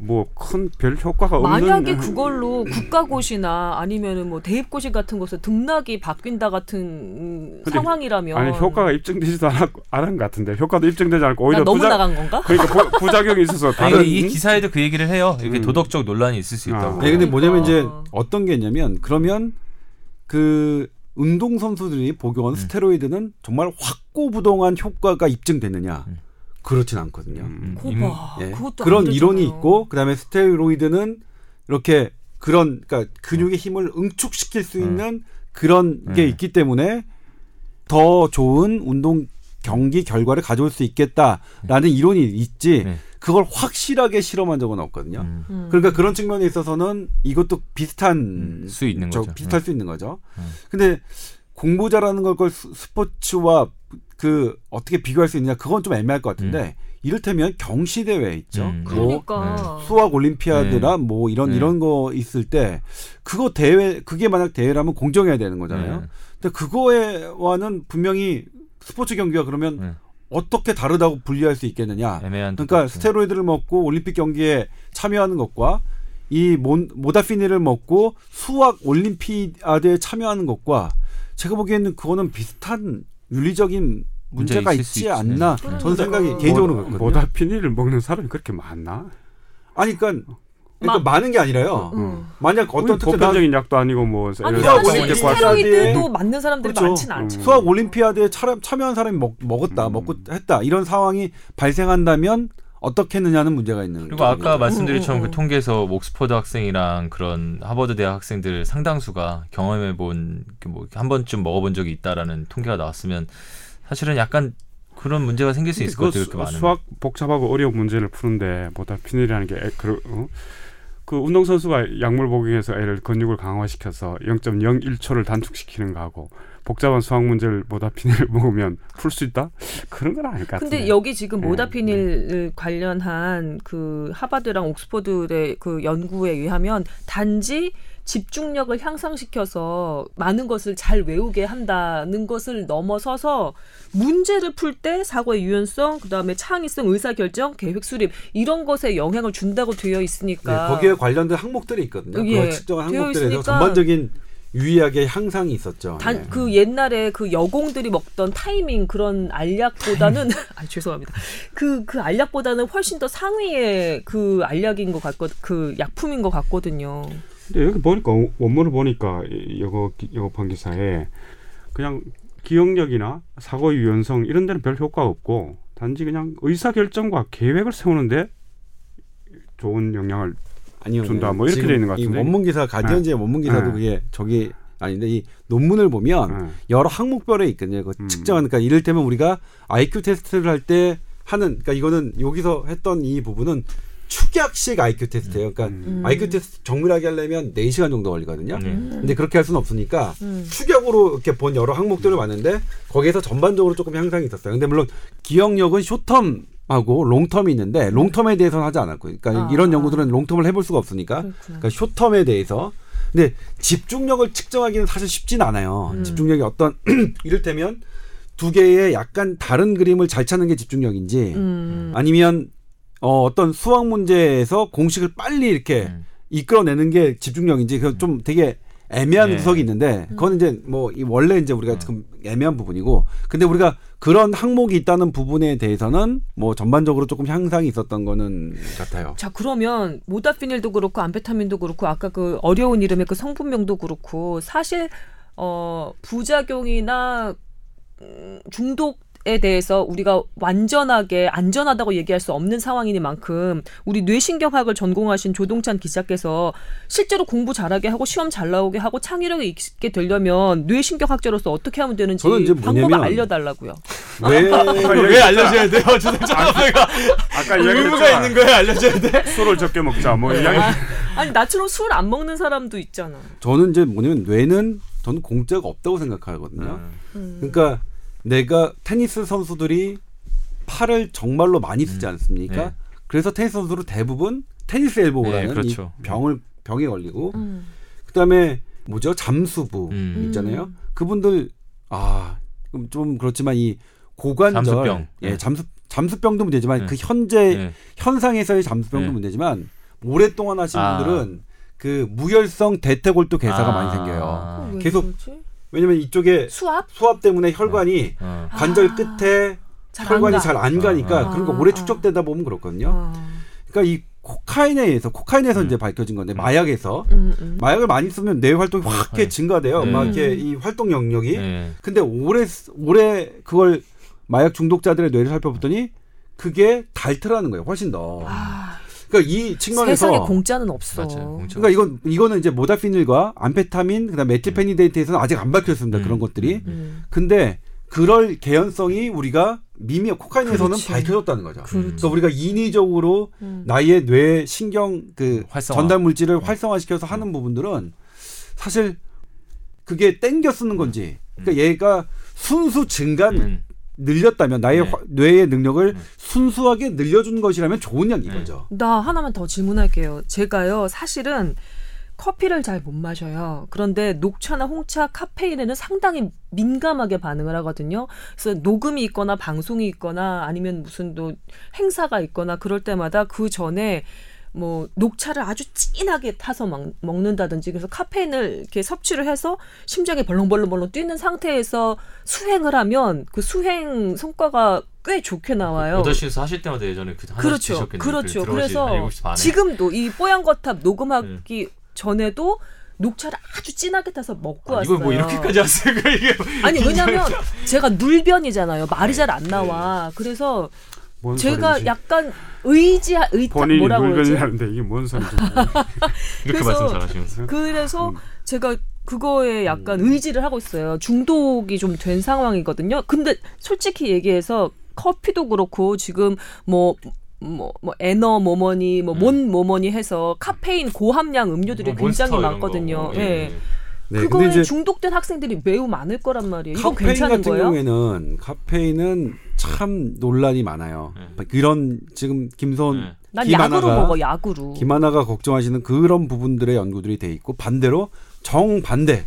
뭐 큰 별 효과가 없는. 만약에 그걸로 국가고시나 아니면은 뭐 대입고시 같은 것에 등락이 바뀐다 같은 상황이라면. 아니 효과가 입증되지도 않은 것 같은데 효과도 입증되지 않고 오히려 너무 나간 건가? 그러니까 부작용이 있어서. 다른 아니, 이 기사에도 그 얘기를 해요. 이렇게 도덕적 논란이 있을 수 있다고. 네, 근데 뭐냐면 이제 어떤 게 있냐면 그러면 그 운동 선수들이 복용한 스테로이드는 정말 확고부동한 효과가 입증됐느냐? 그렇진 않거든요. 네. 그런 이론이 있고 그다음에 스테로이드는 이렇게 그런 그러니까 근육의 힘을 응축시킬 수 있는 그런 게 있기 때문에 더 좋은 운동 경기 결과를 가져올 수 있겠다라는 이론이 있지 그걸 확실하게 실험한 적은 없거든요. 그러니까 그런 측면에 있어서는 이것도 비슷할 수 있는 거죠. 근데 공부 잘하는 걸 스포츠와 그 어떻게 비교할 수 있느냐 그건 좀 애매할 것 같은데 이를테면 경시대회 있죠. 뭐 그러니까. 수학 올림피아드나 뭐 이런 거 있을 때 그거 대회 그게 만약 대회라면 공정해야 되는 거잖아요. 근데 그거에와는 분명히 스포츠 경기가 그러면 어떻게 다르다고 분리할 수 있겠느냐. 그러니까 스테로이드를 먹고 올림픽 경기에 참여하는 것과 이 모다피닐을 먹고 수학 올림피아드에 참여하는 것과 제가 보기에는 그거는 비슷한 윤리적인 문제가 있지 않나 저는 생각이 개인적으로 그렇거든요. 모다피닐을 먹는 사람이 그렇게 많나? 아니 그러니까 많은 게 아니라요. 만약 어떤 보편적인 약도 아니고 뭐 스테로이드도 맞는 사람들이 그렇죠. 많지는 않죠. 수학 올림피아드에 참여한 사람이 먹었다, 먹고 했다 이런 상황이 발생한다면 어떻게 했느냐는 문제가 있는 거죠. 그리고 아까 말씀드린 처럼 그 통계에서 옥스퍼드 학생이랑 그런 하버드 대학 학생들 상당수가 경험해본 뭐 한 번쯤 먹어본 적이 있다라는 통계가 나왔으면 사실은 약간 그런 문제가 생길 수 있을 것 같아요. 그렇게 많은. 수학 복잡하고 어려운 문제를 푸는데 모다피닐이라는 게 그 운동선수가 약물 복용해서 애를 근육을 강화시켜서 0.01초를 단축시키는 거하고 복잡한 수학 문제를 모다피닐을 먹으면 풀 수 있다? 그런 건 아닐 것 같아요. 근데 여기 지금 모다피닐 관련한 그 하버드랑 옥스퍼드의 그 연구에 의하면 단지 집중력을 향상시켜서 많은 것을 잘 외우게 한다는 것을 넘어서서 문제를 풀 때 사고의 유연성, 그다음에 창의성, 의사결정, 계획 수립 이런 것에 영향을 준다고 되어 있으니까. 네, 거기에 관련된 항목들이 있거든요. 예, 그런 측정한 항목들에서 전반적인 유의하게 향상이 있었죠. 그 옛날에 그 여공들이 먹던 타이밍 그런 알약보다는 아 죄송합니다. 그 알약보다는 훨씬 더 상위의 그 알약인 것 같고 그 약품인 것 같거든요. 근데 여기 보니까 원문을 보니까 영업한 기사에 그냥 기억력이나 사고 유연성 이런 데는 별 효과가 없고 단지 그냥 의사결정과 계획을 세우는데 좋은 영향을 준다 뭐 이렇게 되어 있는 것 같은데. 이 원문 기사 가디언지의 원문 기사도 그게 저기 아닌데 이 논문을 보면 여러 항목별에 있거든요. 그 측정하는 그러니까 이를테면 우리가 IQ 테스트를 할 때 하는 그러니까 이거는 여기서 했던 이 부분은 축약식 IQ 테스트예요. 그러니까 IQ 테스트 정밀하게 하려면 4시간 정도 걸리거든요. 근데 그렇게 할 수는 없으니까 축약으로 이렇게 본 여러 항목들을 봤는데 거기에서 전반적으로 조금 향상이 있었어요. 근데 물론 기억력은 숏텀하고 롱텀이 있는데 롱텀에 대해서는 하지 않았고, 그러니까 이런 연구들은 롱텀을 해볼 수가 없으니까 그러니까 숏텀에 대해서. 근데 집중력을 측정하기는 사실 쉽진 않아요. 집중력이 어떤 이를테면 두 개의 약간 다른 그림을 잘 찾는 게 집중력인지 아니면 어떤 수학 문제에서 공식을 빨리 이렇게 이끌어내는 게 집중력인지 그 좀 되게 애매한 구석이 있는데 그건 이제 뭐 원래 이제 우리가 지금 애매한 부분이고 근데 우리가 그런 항목이 있다는 부분에 대해서는 뭐 전반적으로 조금 향상이 있었던 거는 같아요. 자 그러면 모다피닐도 그렇고 암페타민도 그렇고 아까 그 어려운 이름의 그 성분명도 그렇고 사실 부작용이나 중독 에 대해서 우리가 완전하게 안전하다고 얘기할 수 없는 상황이니만큼 우리 뇌신경학을 전공하신 조동찬 기자께서 실제로 공부 잘하게 하고 시험 잘 나오게 하고 창의력이 있게 되려면 뇌신경학자로서 어떻게 하면 되는지 방법을 알려달라고요. 왜 알려줘야 돼요? 아까 의무가 있는 거예요? 알려줘야 돼? 술을 적게 먹자. 뭐 아니 나처럼 술 안 먹는 사람도 있잖아. 저는 이제 뭐냐면 뇌는 저는 공짜가 없다고 생각하거든요. 그러니까 내가 테니스 선수들이 팔을 정말로 많이 쓰지 않습니까? 네. 그래서 테니스 선수로 대부분 테니스 엘보우라는 그렇죠. 병에 걸리고 그다음에 뭐죠? 잠수부 있잖아요. 그분들 좀 그렇지만 이 고관절 잠수병. 예, 잠수병도 문제지만 그 현재 현상에서의 잠수병도 문제지만 오랫동안 하신 분들은 그 무혈성 대퇴골두 괴사가 많이 생겨요. 계속 그렇지? 왜냐면 이쪽에 수압 때문에 혈관이 관절 끝에 혈관이 잘 안 가니까 그런 거 오래 축적되다 보면 그렇거든요. 그러니까 이 코카인에서 이제 밝혀진 건데 마약에서 마약을 많이 쓰면 뇌 활동이 확 이렇게 증가돼요. 막 이렇게 이 활동 영역이. 근데 오래 그걸 마약 중독자들의 뇌를 살펴봤더니 그게 닳더라는 거예요. 훨씬 더. 그러니까 이 측면에서 세상에 공짜는 없어. 맞아요, 그러니까 이거는 이제 모다피닐과 암페타민, 그다음 메틸페니데이트에서는 아직 안 밝혀졌습니다. 그런 것들이. 근데 그럴 개연성이 우리가 코카인에서는 밝혀졌다는 거죠. 그래서 우리가 인위적으로 나의 뇌 신경 그 전달 물질을 활성화시켜서 하는 부분들은 사실 그게 땡겨 쓰는 건지, 그러니까 얘가 순수 증가는 늘렸다면 나의 네. 뇌의 능력을 순수하게 늘려준 것이라면 좋은 약인 거죠. 나 하나만 더 질문할게요. 제가요 사실은 커피를 잘 못 마셔요. 그런데 녹차나 홍차, 카페인에는 상당히 민감하게 반응을 하거든요. 그래서 녹음이 있거나 방송이 있거나 아니면 무슨 또 행사가 있거나 그럴 때마다 그 전에 뭐 녹차를 아주 진하게 타서 막 먹는다든지 그래서 카페인을 이렇게 섭취를 해서 심장이 벌렁벌렁 뛰는 상태에서 수행을 하면 그 수행 성과가 꽤 좋게 나와요. 8시에서 하실 때마다 예전에 그 하나씩 드셨겠네요. 그렇죠. 그래서 지금도 이 뽀얀 거탑 녹음하기 전에도 녹차를 아주 진하게 타서 먹고 왔어요. 이걸 뭐 이렇게까지 왔어요? 아니 왜냐면 제가 눌변이잖아요. 말이 잘 안 나와. 그래서 제가 소리인지. 약간 본인이 물건이 하는데 이게 뭔 소리지? 이렇게 말씀 잘하시면서 그래서 제가 그거에 약간 의지를 하고 있어요. 중독이 좀 된 상황이거든요. 근데 솔직히 얘기해서 커피도 그렇고 지금 뭐 에너 뭐머니 뭔 뭐머니 해서 카페인 고함량 음료들이 굉장히 많거든요. 예. 네. 네, 그거에 이제 중독된 학생들이 매우 많을 거란 말이에요. 이거 괜찮은 거예요? 카페인 같은 경우에는 카페인은 참 논란이 많아요. 이런 지금 김소원 난 약으로 먹어 약으로. 김하나가 걱정하시는 그런 부분들의 연구들이 돼 있고 반대로 정반대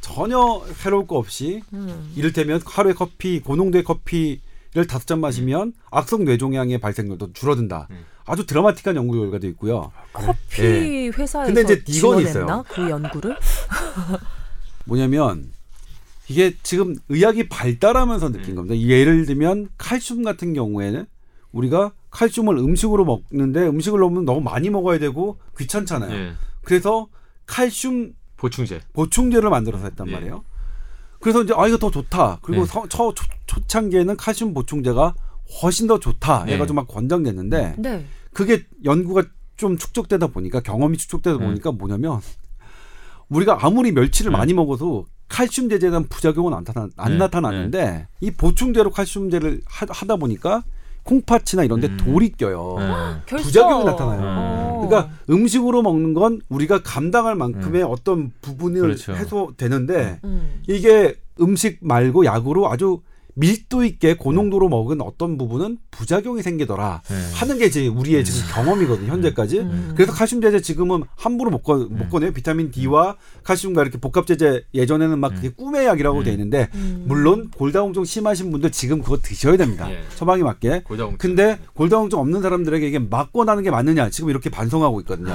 전혀 해로울 거 없이 이를테면 하루에 커피 고농도의 커피를 5잔 마시면 악성 뇌종양의 발생률도 줄어든다. 아주 드라마틱한 연구 결과도 있고요. 커피 네. 회사에서 근데 이제 이건 있어요. 그 연구를 뭐냐면 이게 지금 의학이 발달하면서 느낀 겁니다. 예를 들면 칼슘 같은 경우에는 우리가 칼슘을 음식으로 먹는데 음식을 넣으면 너무 많이 먹어야 되고 귀찮잖아요. 예. 그래서 칼슘 보충제를 만들어서 했단 말이에요. 그래서 이제 이거 더 좋다. 그리고 초창기에는 칼슘 보충제가 훨씬 더 좋다. 해가지고 막 권장됐는데 그게 연구가 좀 축적되다 보니까 경험이 축적되다 보니까 뭐냐면 우리가 아무리 멸치를 많이 먹어도 칼슘제에 대한 부작용은 안 나타나는데 이 보충제로 칼슘제를 하다 보니까 콩팥이나 이런 데 돌이 껴요. 부작용이 나타나요. 그러니까 음식으로 먹는 건 우리가 감당할 만큼의 어떤 부분을 해소되는데 이게 음식 말고 약으로 아주 밀도 있게 고농도로 먹은 어떤 부분은 부작용이 생기더라 하는 게 이제 우리의 지금 경험이거든요. 현재까지. 그래서 칼슘 제제 지금은 함부로 못 꺼내요. 비타민 D와 칼슘과 이렇게 복합 제제 예전에는 막 그게 꿈의 약이라고 돼 있는데 물론 골다공증 심하신 분들 지금 그거 드셔야 됩니다. 처방에 맞게. 근데 골다공증 없는 사람들에게 이게 막 권하는 게 맞느냐 지금 이렇게 반성하고 있거든요.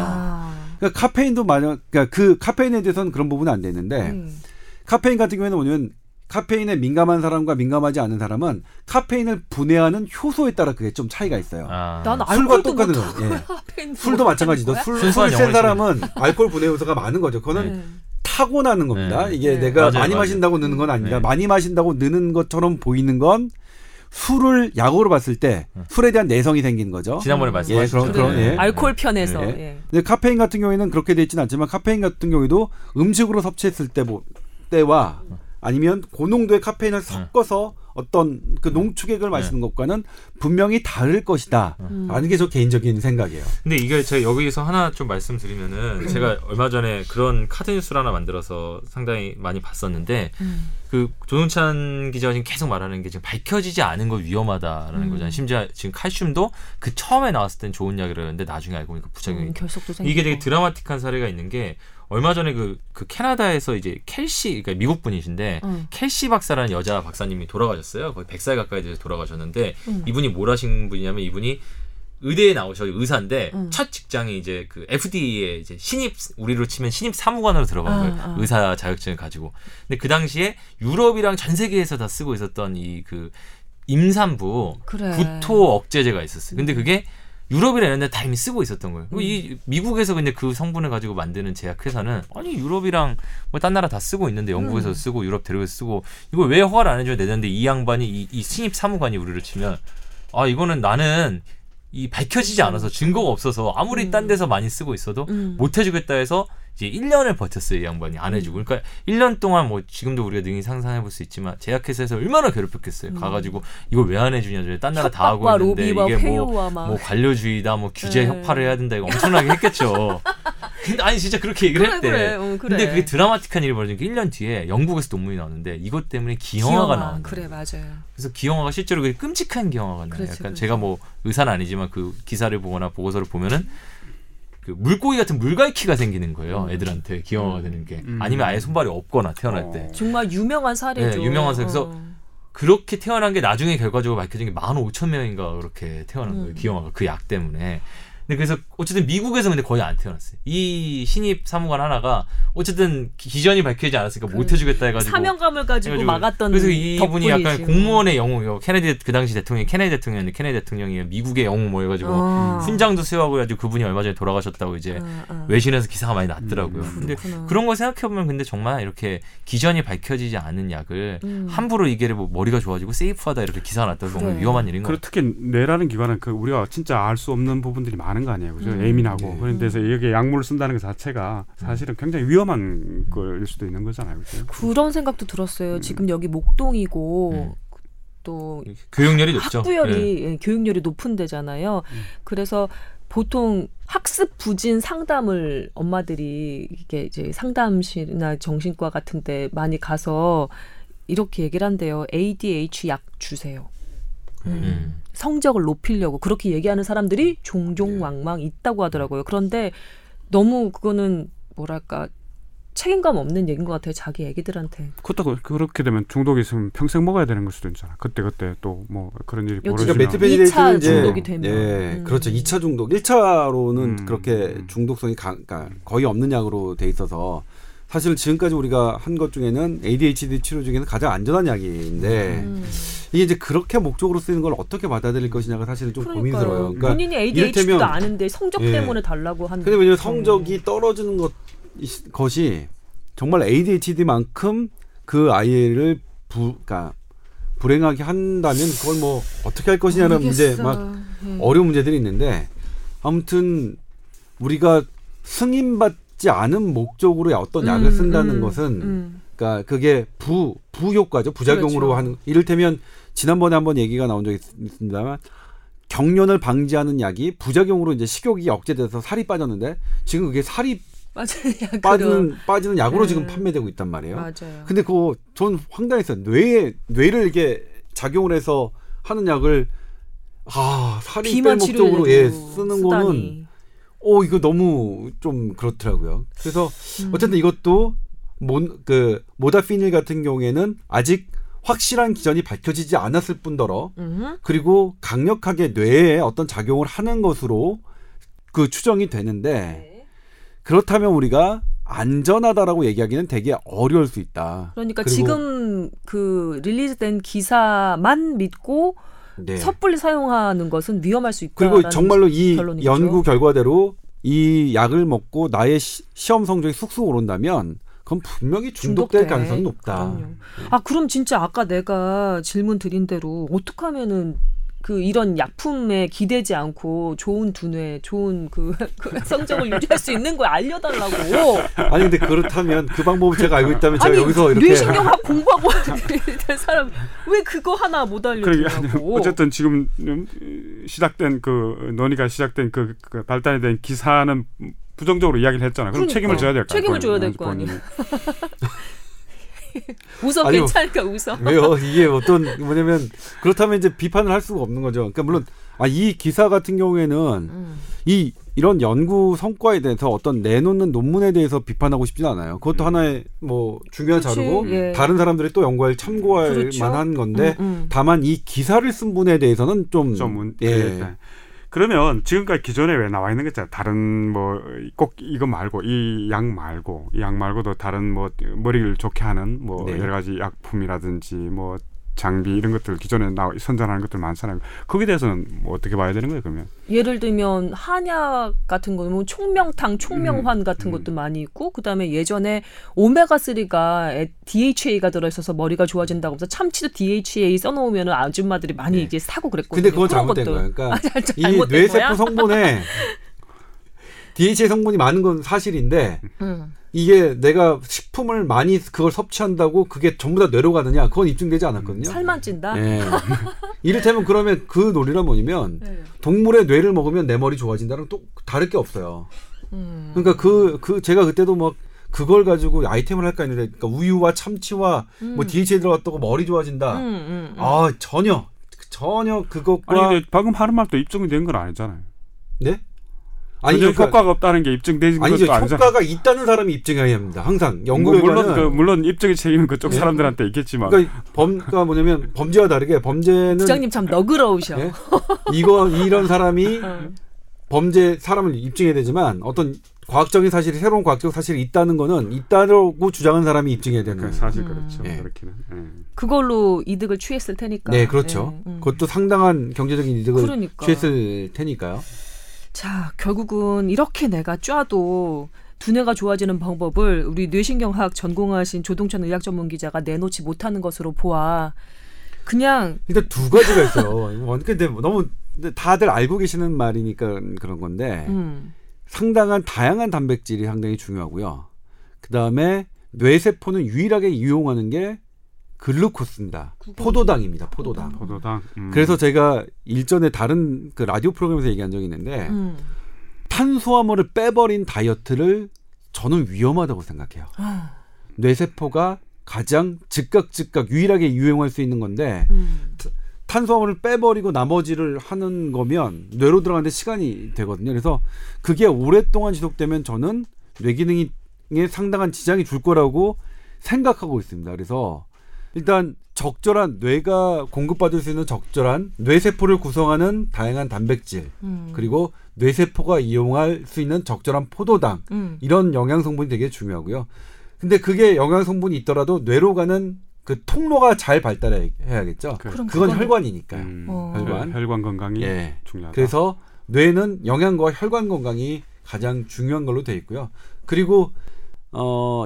그러니까 카페인도 그러니까 그 카페인에 대해서는 그런 부분은 안 되는데 카페인 같은 경우에는 뭐냐면 카페인에 민감한 사람과 민감하지 않은 사람은 카페인을 분해하는 효소에 따라 그게 좀 차이가 있어요. 난 술과 똑같은 술도 마찬가지죠. 술이 센 사람은 알코올 분해 효소가 많은 거죠. 그거는 타고나는 겁니다. 이게 내가 마신다고 느는 건 아니라 많이 마신다고 느는 것처럼 보이는 건 술을 약으로 봤을 때 술에 대한 내성이 생기는 거죠. 지난번에 말씀하셨죠. 알코올 편에서. 근데 카페인 같은 경우에는 그렇게 돼 있지는 않지만 카페인 같은 경우에도 음식으로 섭취했을 때와 아니면 고농도의 카페인을 섞어서 어떤 그 농축액을 마시는 것과는 분명히 다를 것이다. 라는 게 저 개인적인 생각이에요. 근데 이게 제가 여기서 하나 좀 말씀드리면은 제가 얼마 전에 그런 카드 뉴스를 하나 만들어서 상당히 많이 봤었는데 그 조동찬 기자가 지금 계속 말하는 게 지금 밝혀지지 않은 거 위험하다라는 거잖아요. 심지어 지금 칼슘도 그 처음에 나왔을 땐 좋은 약이라는데 나중에 알고 보니까 부작용이 결석도 생기고 이게 되게 드라마틱한 사례가 있는 게 얼마 전에 그 캐나다에서 이제 켈시, 그러니까 미국 분이신데 켈시 박사라는 여자 박사님이 돌아가셨어요. 거의 100살 가까이 돼서 돌아가셨는데 이분이 뭘 하신 분이냐면 이분이 의대에 나오셔서 의사인데 첫 직장이 이제 그 FDA에 이제 우리로 치면 신입 사무관으로 들어간 거예요. 의사 자격증을 가지고. 근데 그 당시에 유럽이랑 전 세계에서 다 쓰고 있었던 이 그 임산부 구토 억제제가 있었어요. 근데 그게 유럽이랑 이런 데 다 이미 쓰고 있었던 거예요. 이 미국에서 근데 그 성분을 가지고 만드는 제약회사는 아니 유럽이랑 뭐 딴 나라 다 쓰고 있는데 영국에서 쓰고 유럽 대륙에서 쓰고 이걸 왜 허가를 안 해줘야 되는데 이 양반이 이 신입 사무관이 우리를 치면 이거는 나는 이 밝혀지지 않아서 증거가 없어서 아무리 딴 데서 많이 쓰고 있어도 못 해주겠다 해서 이제 1년을 버텼어요, 이 양반이. 안 해주고. 그러니까 1년 동안 뭐 지금도 우리가 능히 상상해 볼 수 있지만 제약회사에서 얼마나 괴롭혔겠어요. 가가지고 이걸 왜 안 해주냐, 딴 나라 다 하고 있는데 이게 뭐 관료주의다, 뭐 규제 협파를 해야 된다, 이거 엄청나게 했겠죠. 근데 아니 진짜 그렇게 얘기를 했대. 그래. 근데 그게 드라마틱한 일이 벌어진 게 1년 뒤에 영국에서 논문이 나오는데 이것 때문에 기형아가 나왔는데. 그래, 맞아요. 그래서 기형아가 실제로 그 끔찍한 기형아가 나요. 약간 그렇지. 제가 뭐 의사는 아니지만 그 기사를 보거나 보고서를 보면은 그 물고기 같은 물갈퀴가 생기는 거예요. 애들한테 기형아가 되는 게. 아니면 아예 손발이 없거나 태어날 때. 정말 유명한 사례죠. 네, 유명한 사례. 그래서 그렇게 태어난 게 나중에 결과적으로 밝혀진 게 15,000명인가 그렇게 태어난 거예요. 기형아가 그 약 때문에. 근데 그래서 어쨌든 미국에서 근데 거의 안 태어났어요. 이 신입 사무관 하나가 어쨌든 기전이 밝혀지지 않았으니까 그래. 못 해주겠다 해가지고 사명감을 가지고 막았던. 그래서 이분이 약간 지금. 공무원의 영웅, 케네디 그 당시 대통령 케네디 대통령이 미국의 영웅 뭐 해가지고 훈장도 수여하고 해가지고 그분이 얼마 전에 돌아가셨다고 이제 외신에서 기사가 많이 났더라고요. 근데 그런 거 생각해 보면 근데 정말 이렇게 기전이 밝혀지지 않은 약을 함부로 이게 뭐 머리가 좋아지고 세이프하다 이렇게 기사가 났다고 정말 위험한 일인 거예요. 특히 뇌라는 기관은 그 우리가 진짜 알 수 없는 부분들이 많은. 거 아니에요, 그죠? 예민하고 그런데서 여기 약물을 쓴다는 것 자체가 사실은 굉장히 위험한 거일 수도 있는 거잖아요, 그죠? 그런 생각도 들었어요. 지금 여기 목동이고 또 교육열이 높죠. 학부열이 예, 교육열이 높은 데잖아요. 그래서 보통 학습 부진 상담을 엄마들이 이게 이제 상담실이나 정신과 같은데 많이 가서 이렇게 얘기를 한대요. ADHD 약 주세요. 성적을 높이려고 그렇게 얘기하는 사람들이 종종 왕왕 있다고 하더라고요. 그런데 너무 그거는 뭐랄까 책임감 없는 얘기인 것 같아요. 자기 애기들한테. 그렇다고 그렇게 되면 중독이 있으면 평생 먹어야 되는 걸 수도 있잖아. 그때 또 뭐 그런 일이 벌어지면. 그러니까 메틸페니데이트는 2차 중독이 되면. 예, 그렇죠. 2차 중독. 1차로는 그렇게 중독성이 그러니까 거의 없는 약으로 돼 있어서 사실 지금까지 우리가 한 것 중에는 ADHD 치료 중에는 가장 안전한 약인데 이게 이제 그렇게 목적으로 쓰이는 걸 어떻게 받아들일 것이냐가 사실은 좀 고민스러워요. 그러니까 본인이 ADHD도 이를테면, 아는데 성적 때문에 달라고 하는. 근데 왜냐면 성적이 떨어지는 것이 정말 ADHD만큼 그 아이를 그러니까 불행하게 한다면 그걸 뭐 어떻게 할 것이냐는 모르겠어. 문제, 막 어려운 문제들이 있는데 아무튼 우리가 승인받 않은 목적으로 어떤 약을 쓴다는 것은 그러니까 그게 부효과죠. 부작용으로 그렇죠. 하는. 이를테면 지난번에 한번 얘기가 나온 적이 있습니다만 경련을 방지하는 약이 부작용으로 이제 식욕이 억제돼서 살이 빠졌는데 지금 그게 살이 빠지는 약으로 지금 판매되고 있단 말이에요. 맞아요. 근데 그거 전 황당했어요. 뇌를 이렇게 작용을 해서 하는 약을 살이 뺄 목적으로 쓰는 거는 이거 너무 좀 그렇더라고요. 그래서 어쨌든 이것도 모다피닐 같은 경우에는 아직 확실한 기전이 밝혀지지 않았을 뿐더러 그리고 강력하게 뇌에 어떤 작용을 하는 것으로 그 추정이 되는데 그렇다면 우리가 안전하다라고 얘기하기는 되게 어려울 수 있다. 그러니까 지금 그 릴리즈된 기사만 믿고 섣불리 사용하는 것은 위험할 수 있다. 그리고 정말로 이 결론이죠. 연구 결과대로 이 약을 먹고 나의 시험 성적이 쑥쑥 오른다면 그건 분명히 중독될 가능성이 높다. 그럼요. 그럼 진짜 아까 내가 질문 드린 대로 어떻게 하면은 그 이런 약품에 기대지 않고 좋은 두뇌, 좋은 그 성적을 유지할 수 있는 걸 알려달라고. 아니 근데 그렇다면 그 방법을 제가 알고 있다면 제가 여기서 이렇게 뇌신경학 공부하고 될 사람 왜 그거 하나 못 알려주냐고. 어쨌든 지금 시작된 그 논의가 시작된 그 발단이 된 기사는 부정적으로 이야기를 했잖아. 그럼 그러니까. 책임을 져야 될 거 아니에요. 웃어 괜찮을까 웃어. 왜요? 이게 뭐냐면 그렇다면 이제 비판을 할 수가 없는 거죠. 그러니까 물론 이 기사 같은 경우에는 이런 연구 성과에 대해서 어떤 내놓는 논문에 대해서 비판하고 싶진 않아요. 그것도 하나의 뭐 중요한 자료고 다른 사람들이 또 연구할 참고할 만한 건데 다만 이 기사를 쓴 분에 대해서는 좀 그러면 지금까지 기존에 왜 나와 있는 거 있잖아요. 다른 뭐 꼭 이거 말고 이 약 말고도 다른 뭐 머리를 좋게 하는 뭐 여러 가지 약품이라든지 뭐 장비 이런 것들 기존에 선전하는 것들 많잖아요. 거기에 대해서는 뭐 어떻게 봐야 되는 거예요, 그러면? 예를 들면 한약 같은 거는 뭐 총명탕, 총명환 같은 것도 많이 있고 그다음에 예전에 오메가3가 DHA가 들어있어서 머리가 좋아진다고 하면서 참치도 DHA 써놓으면 아줌마들이 많이 이게 사고 그랬거든요. 근데 그건 잘못된 거예요. 그러니까 이 뇌세포 성분에 DHA 성분이 많은 건 사실인데 이게 내가 식품을 많이 그걸 섭취한다고 그게 전부 다 뇌로 가느냐 그건 입증되지 않았거든요. 살만 찐다? 네. 이를테면 그러면 그 논리란 뭐냐면 네. 동물의 뇌를 먹으면 내 머리 좋아진다랑 또 다를 게 없어요. 그러니까 그 제가 그때도 막 그걸 가지고 아이템을 할까 했는데 그러니까 우유와 참치와 뭐 DHA 들어갔다고 머리 좋아진다. 아 전혀 그것과 아니 근데 방금 하는 말도 입증이 된 건 아니잖아요. 네? 아니 효과가 없다는 게 입증되는 것도 아니잖아요. 효과가 있다는 사람이 입증해야 합니다. 항상 연구에 물론 물론 입증의 책임은 그쪽 네? 사람들한테 있겠지만. 그러니까 범죄가 뭐냐면 범죄와 다르게 범죄는 부장님 참 너그러우셔. 네? 이런 사람이 범죄 사람을 입증해야 되지만 어떤 과학적인 사실이 새로운 과학적 사실이 있다는 거는 있다고 주장한 사람이 입증해야 되는 거예요. 사실 그렇죠. 네. 그렇기는. 네. 그걸로 이득을 취했을 테니까. 네, 그렇죠. 네. 그것도 상당한 경제적인 이득을 그러니까. 취했을 테니까요. 자, 결국은 이렇게 내가 쪄도 두뇌가 좋아지는 방법을 우리 뇌신경학 전공하신 조동찬 의학 전문 기자가 내놓지 못하는 것으로 보아. 그냥 일단 두 가지가 있어요. 근데 너무 다들 알고 계시는 말이니까 그런 건데 상당한 다양한 단백질이 상당히 중요하고요. 그다음에 뇌세포는 유일하게 이용하는 게 글루코스입니다. 포도당입니다. 포도당. 그래서 제가 일전에 다른 그 라디오 프로그램에서 얘기한 적이 있는데 탄수화물을 빼버린 다이어트를 저는 위험하다고 생각해요. 뇌세포가 가장 즉각 유일하게 이용할 수 있는 건데 탄수화물을 빼버리고 나머지를 하는 거면 뇌로 들어가는데 시간이 되거든요. 그래서 그게 오랫동안 지속되면 저는 뇌기능에 상당한 지장이 줄 거라고 생각하고 있습니다. 그래서 일단 적절한 뇌가 공급받을 수 있는 적절한 뇌세포를 구성하는 다양한 단백질 그리고 뇌세포가 이용할 수 있는 적절한 포도당 이런 영양성분이 되게 중요하고요. 근데 그게 영양성분이 있더라도 뇌로 가는 그 통로가 잘 발달해야겠죠. 그건 혈관이니까요. 혈관 건강이 예. 중요하다. 그래서 뇌는 영양과 혈관 건강이 가장 중요한 걸로 돼 있고요. 그리고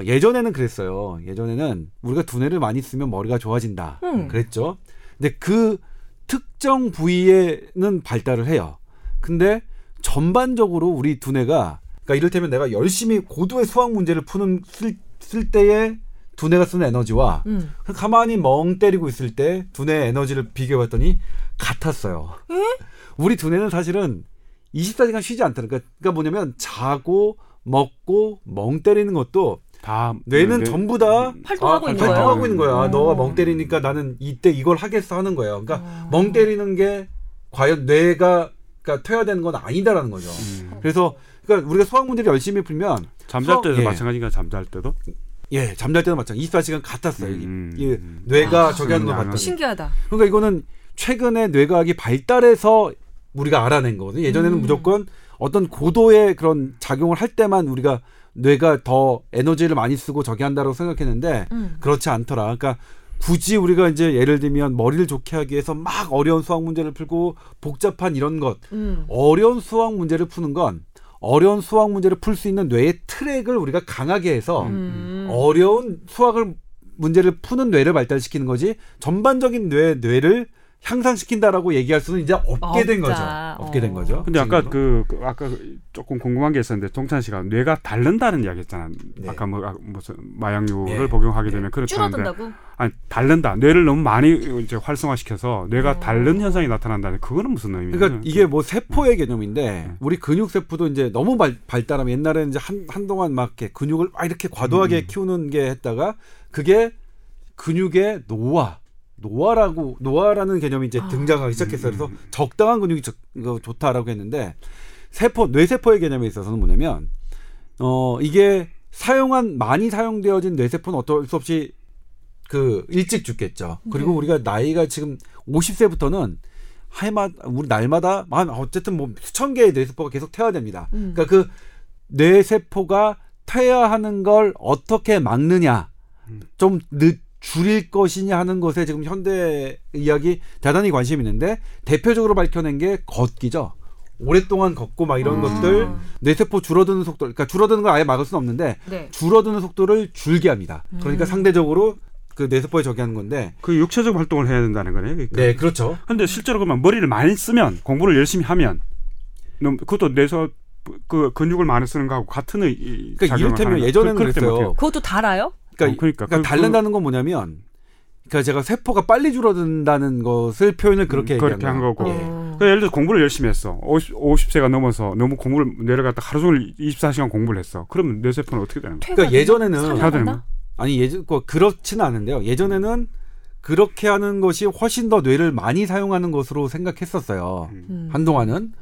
예전에는 그랬어요. 예전에는 우리가 두뇌를 많이 쓰면 머리가 좋아진다. 그랬죠. 근데 그 특정 부위에는 발달을 해요. 근데 전반적으로 우리 두뇌가 그러니까 이를테면 내가 열심히 고도의 수학 문제를 푸는 쓸 때의 두뇌가 쓰는 에너지와 가만히 멍 때리고 있을 때 두뇌의 에너지를 비교해봤더니 같았어요. 에? 우리 두뇌는 사실은 24시간 쉬지 않다는 거예요. 그러니까 뭐냐면 자고 먹고 멍 때리는 것도 다 뇌는 전부 다 활동하고 있는 거야. 너가 멍 때리니까 나는 이때 이걸 하겠어 하는 거예요. 그러니까 멍 때리는 게 과연 뇌가 퇴화되는 건 아니다라는 거죠. 그래서 그러니까 우리가 수학 문제를 열심히 풀면 잠잘 때도 마찬가지니까 잠잘 때도 예, 잠잘 때도 마찬가지. 24시간 같았어요. 뇌가 저기 하는 걸 봤더니. 신기하다. 그러니까 이거는 최근에 뇌과학이 발달해서 우리가 알아낸 거거든요. 예전에는 무조건 어떤 고도의 그런 작용을 할 때만 우리가 뇌가 더 에너지를 많이 쓰고 저기 한다고 생각했는데 그렇지 않더라. 그러니까 굳이 우리가 이제 예를 들면 머리를 좋게 하기 위해서 막 어려운 수학 문제를 풀고 복잡한 이런 것. 어려운 수학 문제를 푸는 건 어려운 수학 문제를 풀 수 있는 뇌의 트랙을 우리가 강하게 해서 어려운 수학을 문제를 푸는 뇌를 발달시키는 거지 전반적인 뇌를 향상시킨다라고 얘기할 수는 이제 없게 된 거죠. 없게 된 거죠. 근데 아까 아까 조금 궁금한 게 있었는데 동찬 씨가 뇌가 닳는다는 이야기 했잖아. 네. 아까 무슨 마약류를 네. 복용하게 되면 네. 그렇다는데. 줄어든다고? 아니, 닳는다. 뇌를 너무 많이 이제 활성화시켜서 뇌가 닳는 현상이 나타난다는 그거는 무슨 의미예요? 그러니까 이게 뭐 세포의 개념인데 우리 근육 세포도 이제 너무 발달하면 옛날에는 이제 한동안 막 이렇게 근육을 막 이렇게 과도하게 키우는 게 했다가 그게 근육의 노화라는 개념이 이제 등장하기 시작했어요. 그래서 적당한 근육이 좋다라고 했는데 뇌세포의 개념에 있어서는 뭐냐면 이게 많이 사용되어진 뇌세포는 어쩔 수 없이 그 일찍 죽겠죠. 그리고 우리가 나이가 지금 50세부터는 우리 날마다 어쨌든 뭐 수천 개의 뇌세포가 계속 퇴화됩니다. 그러니까 그 뇌세포가 퇴화하는 걸 어떻게 막느냐 좀 줄일 것이냐 하는 것에 지금 현대 의학이 대단히 관심이 있는데 대표적으로 밝혀낸 게 걷기죠. 오랫동안 걷고 막 이런 것들 뇌세포 줄어드는 속도 그러니까 줄어드는 걸 아예 막을 수는 없는데 네. 줄어드는 속도를 줄게 합니다. 그러니까 상대적으로 그 뇌세포에 저기하는 건데 그 육체적 활동을 해야 된다는 거네요. 그러니까. 네, 그렇죠. 그런데 실제로 그러면 머리를 많이 쓰면 공부를 열심히 하면 그것도 뇌세포 그 근육을 많이 쓰는 거하고 같은 그러니까 이를테면 예전에는 그랬어요. 그것도 달아요? 그러니까 달른다는 건 뭐냐면 그러니까 제가 세포가 빨리 줄어든다는 것을 표현을 그렇게 한 거고. 예. 그러니까 예를 들어 공부를 열심히 했어. 50세가 넘어서 너무 공부를 내려갔다 하루 종일 24시간 공부를 했어. 그러면 뇌세포는 어떻게 되는 거야? 그러니까 예전에는 아니 예전 그렇지는 않은데요. 예전에는 그렇게 하는 것이 훨씬 더 뇌를 많이 사용하는 것으로 생각했었어요. 한동안은.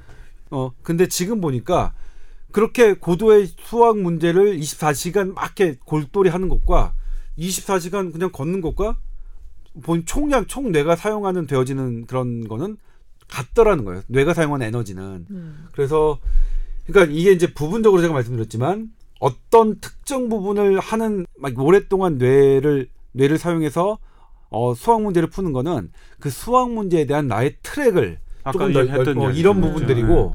근데 지금 보니까 그렇게 고도의 수학 문제를 24시간 막 이렇게 골똘히 하는 것과 24시간 그냥 걷는 것과 본 총량 뇌가 사용하는 되어지는 그런 거는 같더라는 거예요. 뇌가 사용하는 에너지는. 그래서 그러니까 이게 이제 부분적으로 제가 말씀드렸지만 어떤 특정 부분을 하는 막 오랫동안 뇌를 사용해서 수학 문제를 푸는 거는 그 수학 문제에 대한 나의 트랙을 아까 얘기했던 이런 부분들이고,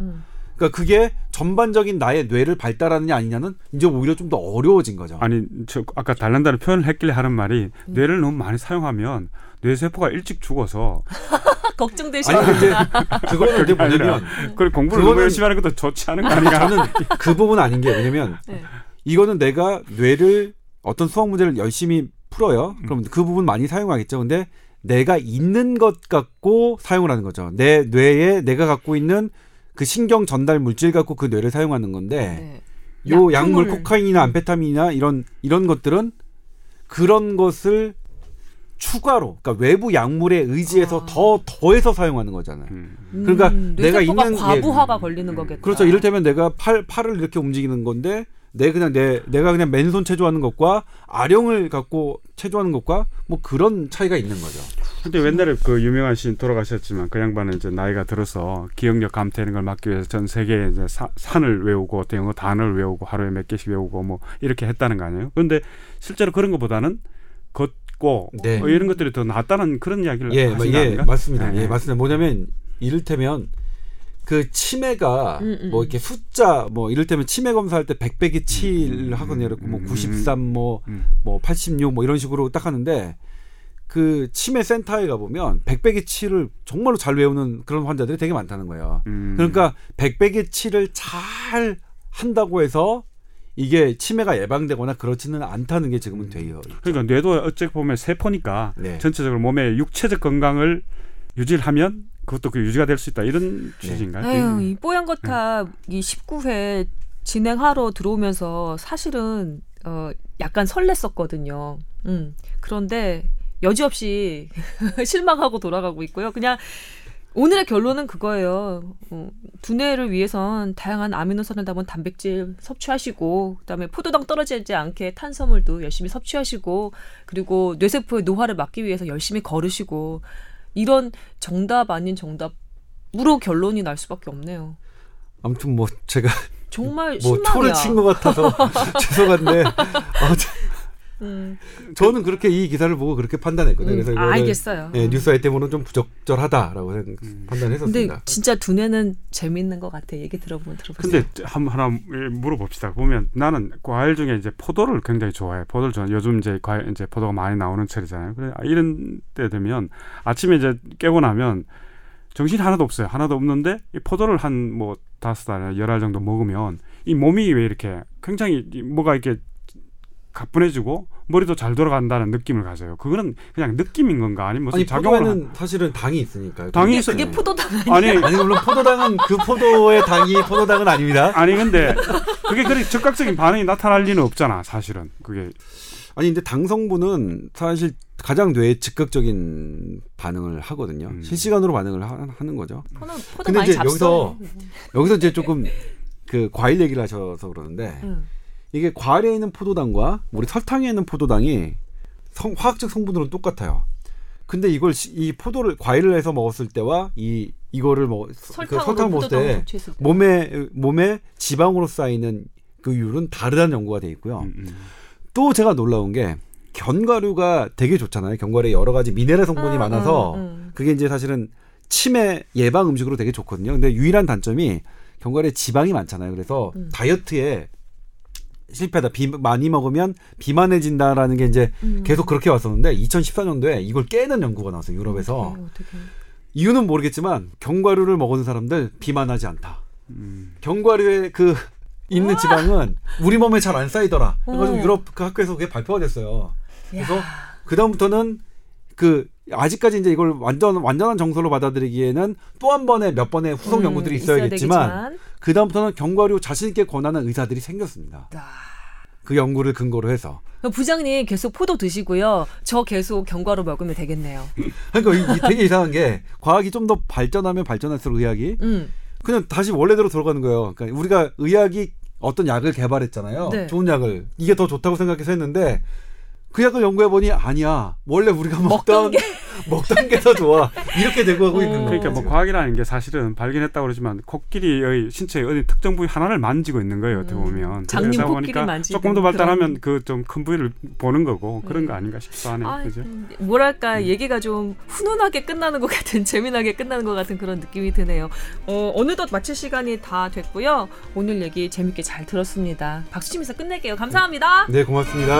그러니까 그게 전반적인 나의 뇌를 발달하느냐 아니냐는 이제 오히려 좀 더 어려워진 거죠. 아니, 저 아까 달란다는 표현을 했길래 하는 말이 뇌를 너무 많이 사용하면 뇌세포가 일찍 죽어서 걱정되시는 그거는 이제 뭐냐면 그걸 공부를 너무 열심히 하는 것도 좋지 않은 거 아닌가? 저는 그 부분 아닌 게 왜냐면 이거는 내가 뇌를 어떤 수학 문제를 열심히 풀어요. 그럼 그 부분 많이 사용하겠죠. 근데 내가 있는 것 갖고 사용을 하는 거죠. 내 뇌에 내가 갖고 있는 그 신경 전달 물질 갖고 그 뇌를 사용하는 건데 네. 요 약물 코카인이나 암페타민이나 이런 것들은 그런 것을 추가로 그러니까 외부 약물에 의지해서 더해서 사용하는 거잖아요. 그러니까 내가 있는 과부하가 걸리는 거겠죠. 그렇죠. 이를테면 내가 팔을 이렇게 움직이는 건데 내가 그냥 맨손 체조하는 것과 아령을 갖고 체조하는 것과 뭐 그런 차이가 있는 거죠. 근데 옛날에 그 유명한 시인 돌아가셨지만 그 양반은 이제 나이가 들어서 기억력 감퇴하는 걸 막기 위해서 전 세계에 이제 산을 외우고 영어 단어를 외우고 하루에 몇 개씩 외우고 뭐 이렇게 했다는 거 아니에요? 그런데 실제로 그런 것보다는 걷고 네. 이런 것들이 더 낫다는 그런 이야기를 하신 거 아닌가? 맞습니다. 네. 예, 맞습니다. 뭐냐면 이를테면 그 치매가 뭐 이렇게 숫자 뭐 이를테면 치매 검사할 때 100배기 7 하거든요. 뭐 93 뭐 86 뭐 이런 식으로 딱 하는데 그 치매 센터에 가보면 100배기 7을 정말로 잘 외우는 그런 환자들이 되게 많다는 거예요. 그러니까 100배기 7을 잘 한다고 해서 이게 치매가 예방되거나 그렇지는 않다는 게 지금은 되어요. 그러니까 뇌도 어쨌든 보면 세포니까 네. 전체적으로 몸의 육체적 건강을 유지를 하면 그것도 유지가 될 수 있다. 이런 취지인가요? 아유, 이 뽀얀 거탑 이 19회 진행하러 들어오면서 사실은 약간 설렜었거든요. 그런데 여지없이 실망하고 돌아가고 있고요. 그냥 오늘의 결론은 그거예요. 두뇌를 위해선 다양한 아미노산을 담은 단백질 섭취하시고 그다음에 포도당 떨어지지 않게 탄수화물도 열심히 섭취하시고 그리고 뇌세포의 노화를 막기 위해서 열심히 걸으시고 이런 정답 아닌 정답으로 결론이 날 수밖에 없네요. 아무튼 뭐 제가 정말 뭐 초를 친 것 같아서 죄송한데 저는 그렇게 이 기사를 보고 그렇게 판단했거든요. 그래서 이거는 알겠어요. 예, 뉴스 아이템으로는 좀 부적절하다라고 판단했었습니다. 근데 진짜 두뇌는 재밌는 것 같아. 얘기 들어보세요. 근데 하나 물어봅시다. 보면 나는 과일 중에 이제 포도를 굉장히 좋아해. 포도를 좋아해. 요즘 이제 포도가 많이 나오는 철이잖아요. 그래 이런 때 되면 아침에 이제 깨고 나면 정신 하나도 없어요. 하나도 없는데 이 포도를 한 뭐 5알, 10알 정도 먹으면 이 몸이 왜 이렇게 굉장히 뭐가 이렇게 가뿐해지고 머리도 잘 돌아간다는 느낌을 가져요. 그거는 그냥 느낌인 건가 아니면 무슨 작용을 포도에는 사실은 당이 있으니까요. 당이 있어요. 그게 포도당 아니에요? 아니 물론 포도당은 그 포도의 당이 포도당은 아닙니다. 아니 근데 그게 그렇게 즉각적인 반응이 나타날 리는 없잖아. 사실은 그게 아니 근데 당 성분은 사실 가장 뇌에 즉각적인 반응을 하거든요. 실시간으로 반응을 하는 거죠. 포도 많이 잡숴요. 여기서 이제 조금 그 과일 얘기를 하셔서 그러는데. 이게 과일에 있는 포도당과 우리 설탕에 있는 포도당이 화학적 성분으로는 똑같아요. 근데 이걸 이 포도를 과일을 해서 먹었을 때와 이거를 설탕 먹을 때 몸에 지방으로 쌓이는 그 율은 다르다는 연구가 돼 있고요. 또 제가 놀라운 게 견과류가 되게 좋잖아요. 견과류에 여러 가지 미네랄 성분이 많아서 그게 이제 사실은 치매 예방 음식으로 되게 좋거든요. 근데 유일한 단점이 견과류에 지방이 많잖아요. 그래서 다이어트에 실패다. 많이 먹으면 비만해진다라는 게 이제 계속 그렇게 왔었는데 2014년도에 이걸 깨는 연구가 나왔어요. 유럽에서. 이유는 모르겠지만 견과류를 먹은 사람들 비만하지 않다. 견과류에 그 있는 우와! 지방은 우리 몸에 잘 안 쌓이더라. 그래서 유럽 그 학교에서 그게 발표가 됐어요. 그래서 그 다음부터는 그 아직까지 이제 이걸 완전한 정서로 받아들이기에는 또 한 번의 몇 번의 후속 연구들이 있어야겠지만 그 다음부터는 견과류 자신 있게 권하는 의사들이 생겼습니다. 그 연구를 근거로 해서. 부장님 계속 포도 드시고요. 저 계속 견과류 먹으면 되겠네요. 그러니까 이 되게 이상한 게 과학이 좀 더 발전하면 발전할수록 의학이 그냥 다시 원래대로 돌아가는 거예요. 그러니까 우리가 의학이 어떤 약을 개발했잖아요. 네. 좋은 약을. 이게 더 좋다고 생각해서 했는데 그 약을 연구해보니 아니야. 원래 우리가 먹던 게 더 좋아. 이렇게 되고 하고 있는 거예요. 그러니까 뭐 과학이라는 게 사실은 발견했다고 그러지만 코끼리의 신체의 어디 특정 부위 하나를 만지고 있는 거예요. 어떻게 보면. 장님 코끼리 만지고. 조금 더 발달하면 그 좀 큰 부위를 보는 거고 그런 거 아닌가 싶어 하네요. 아, 그죠? 뭐랄까 얘기가 좀 훈훈하게 끝나는 것 같은 재미나게 끝나는 것 같은 그런 느낌이 드네요. 어느덧 마칠 시간이 다 됐고요. 오늘 얘기 재밌게 잘 들었습니다. 박수 치면서 끝낼게요. 감사합니다. 네 고맙습니다.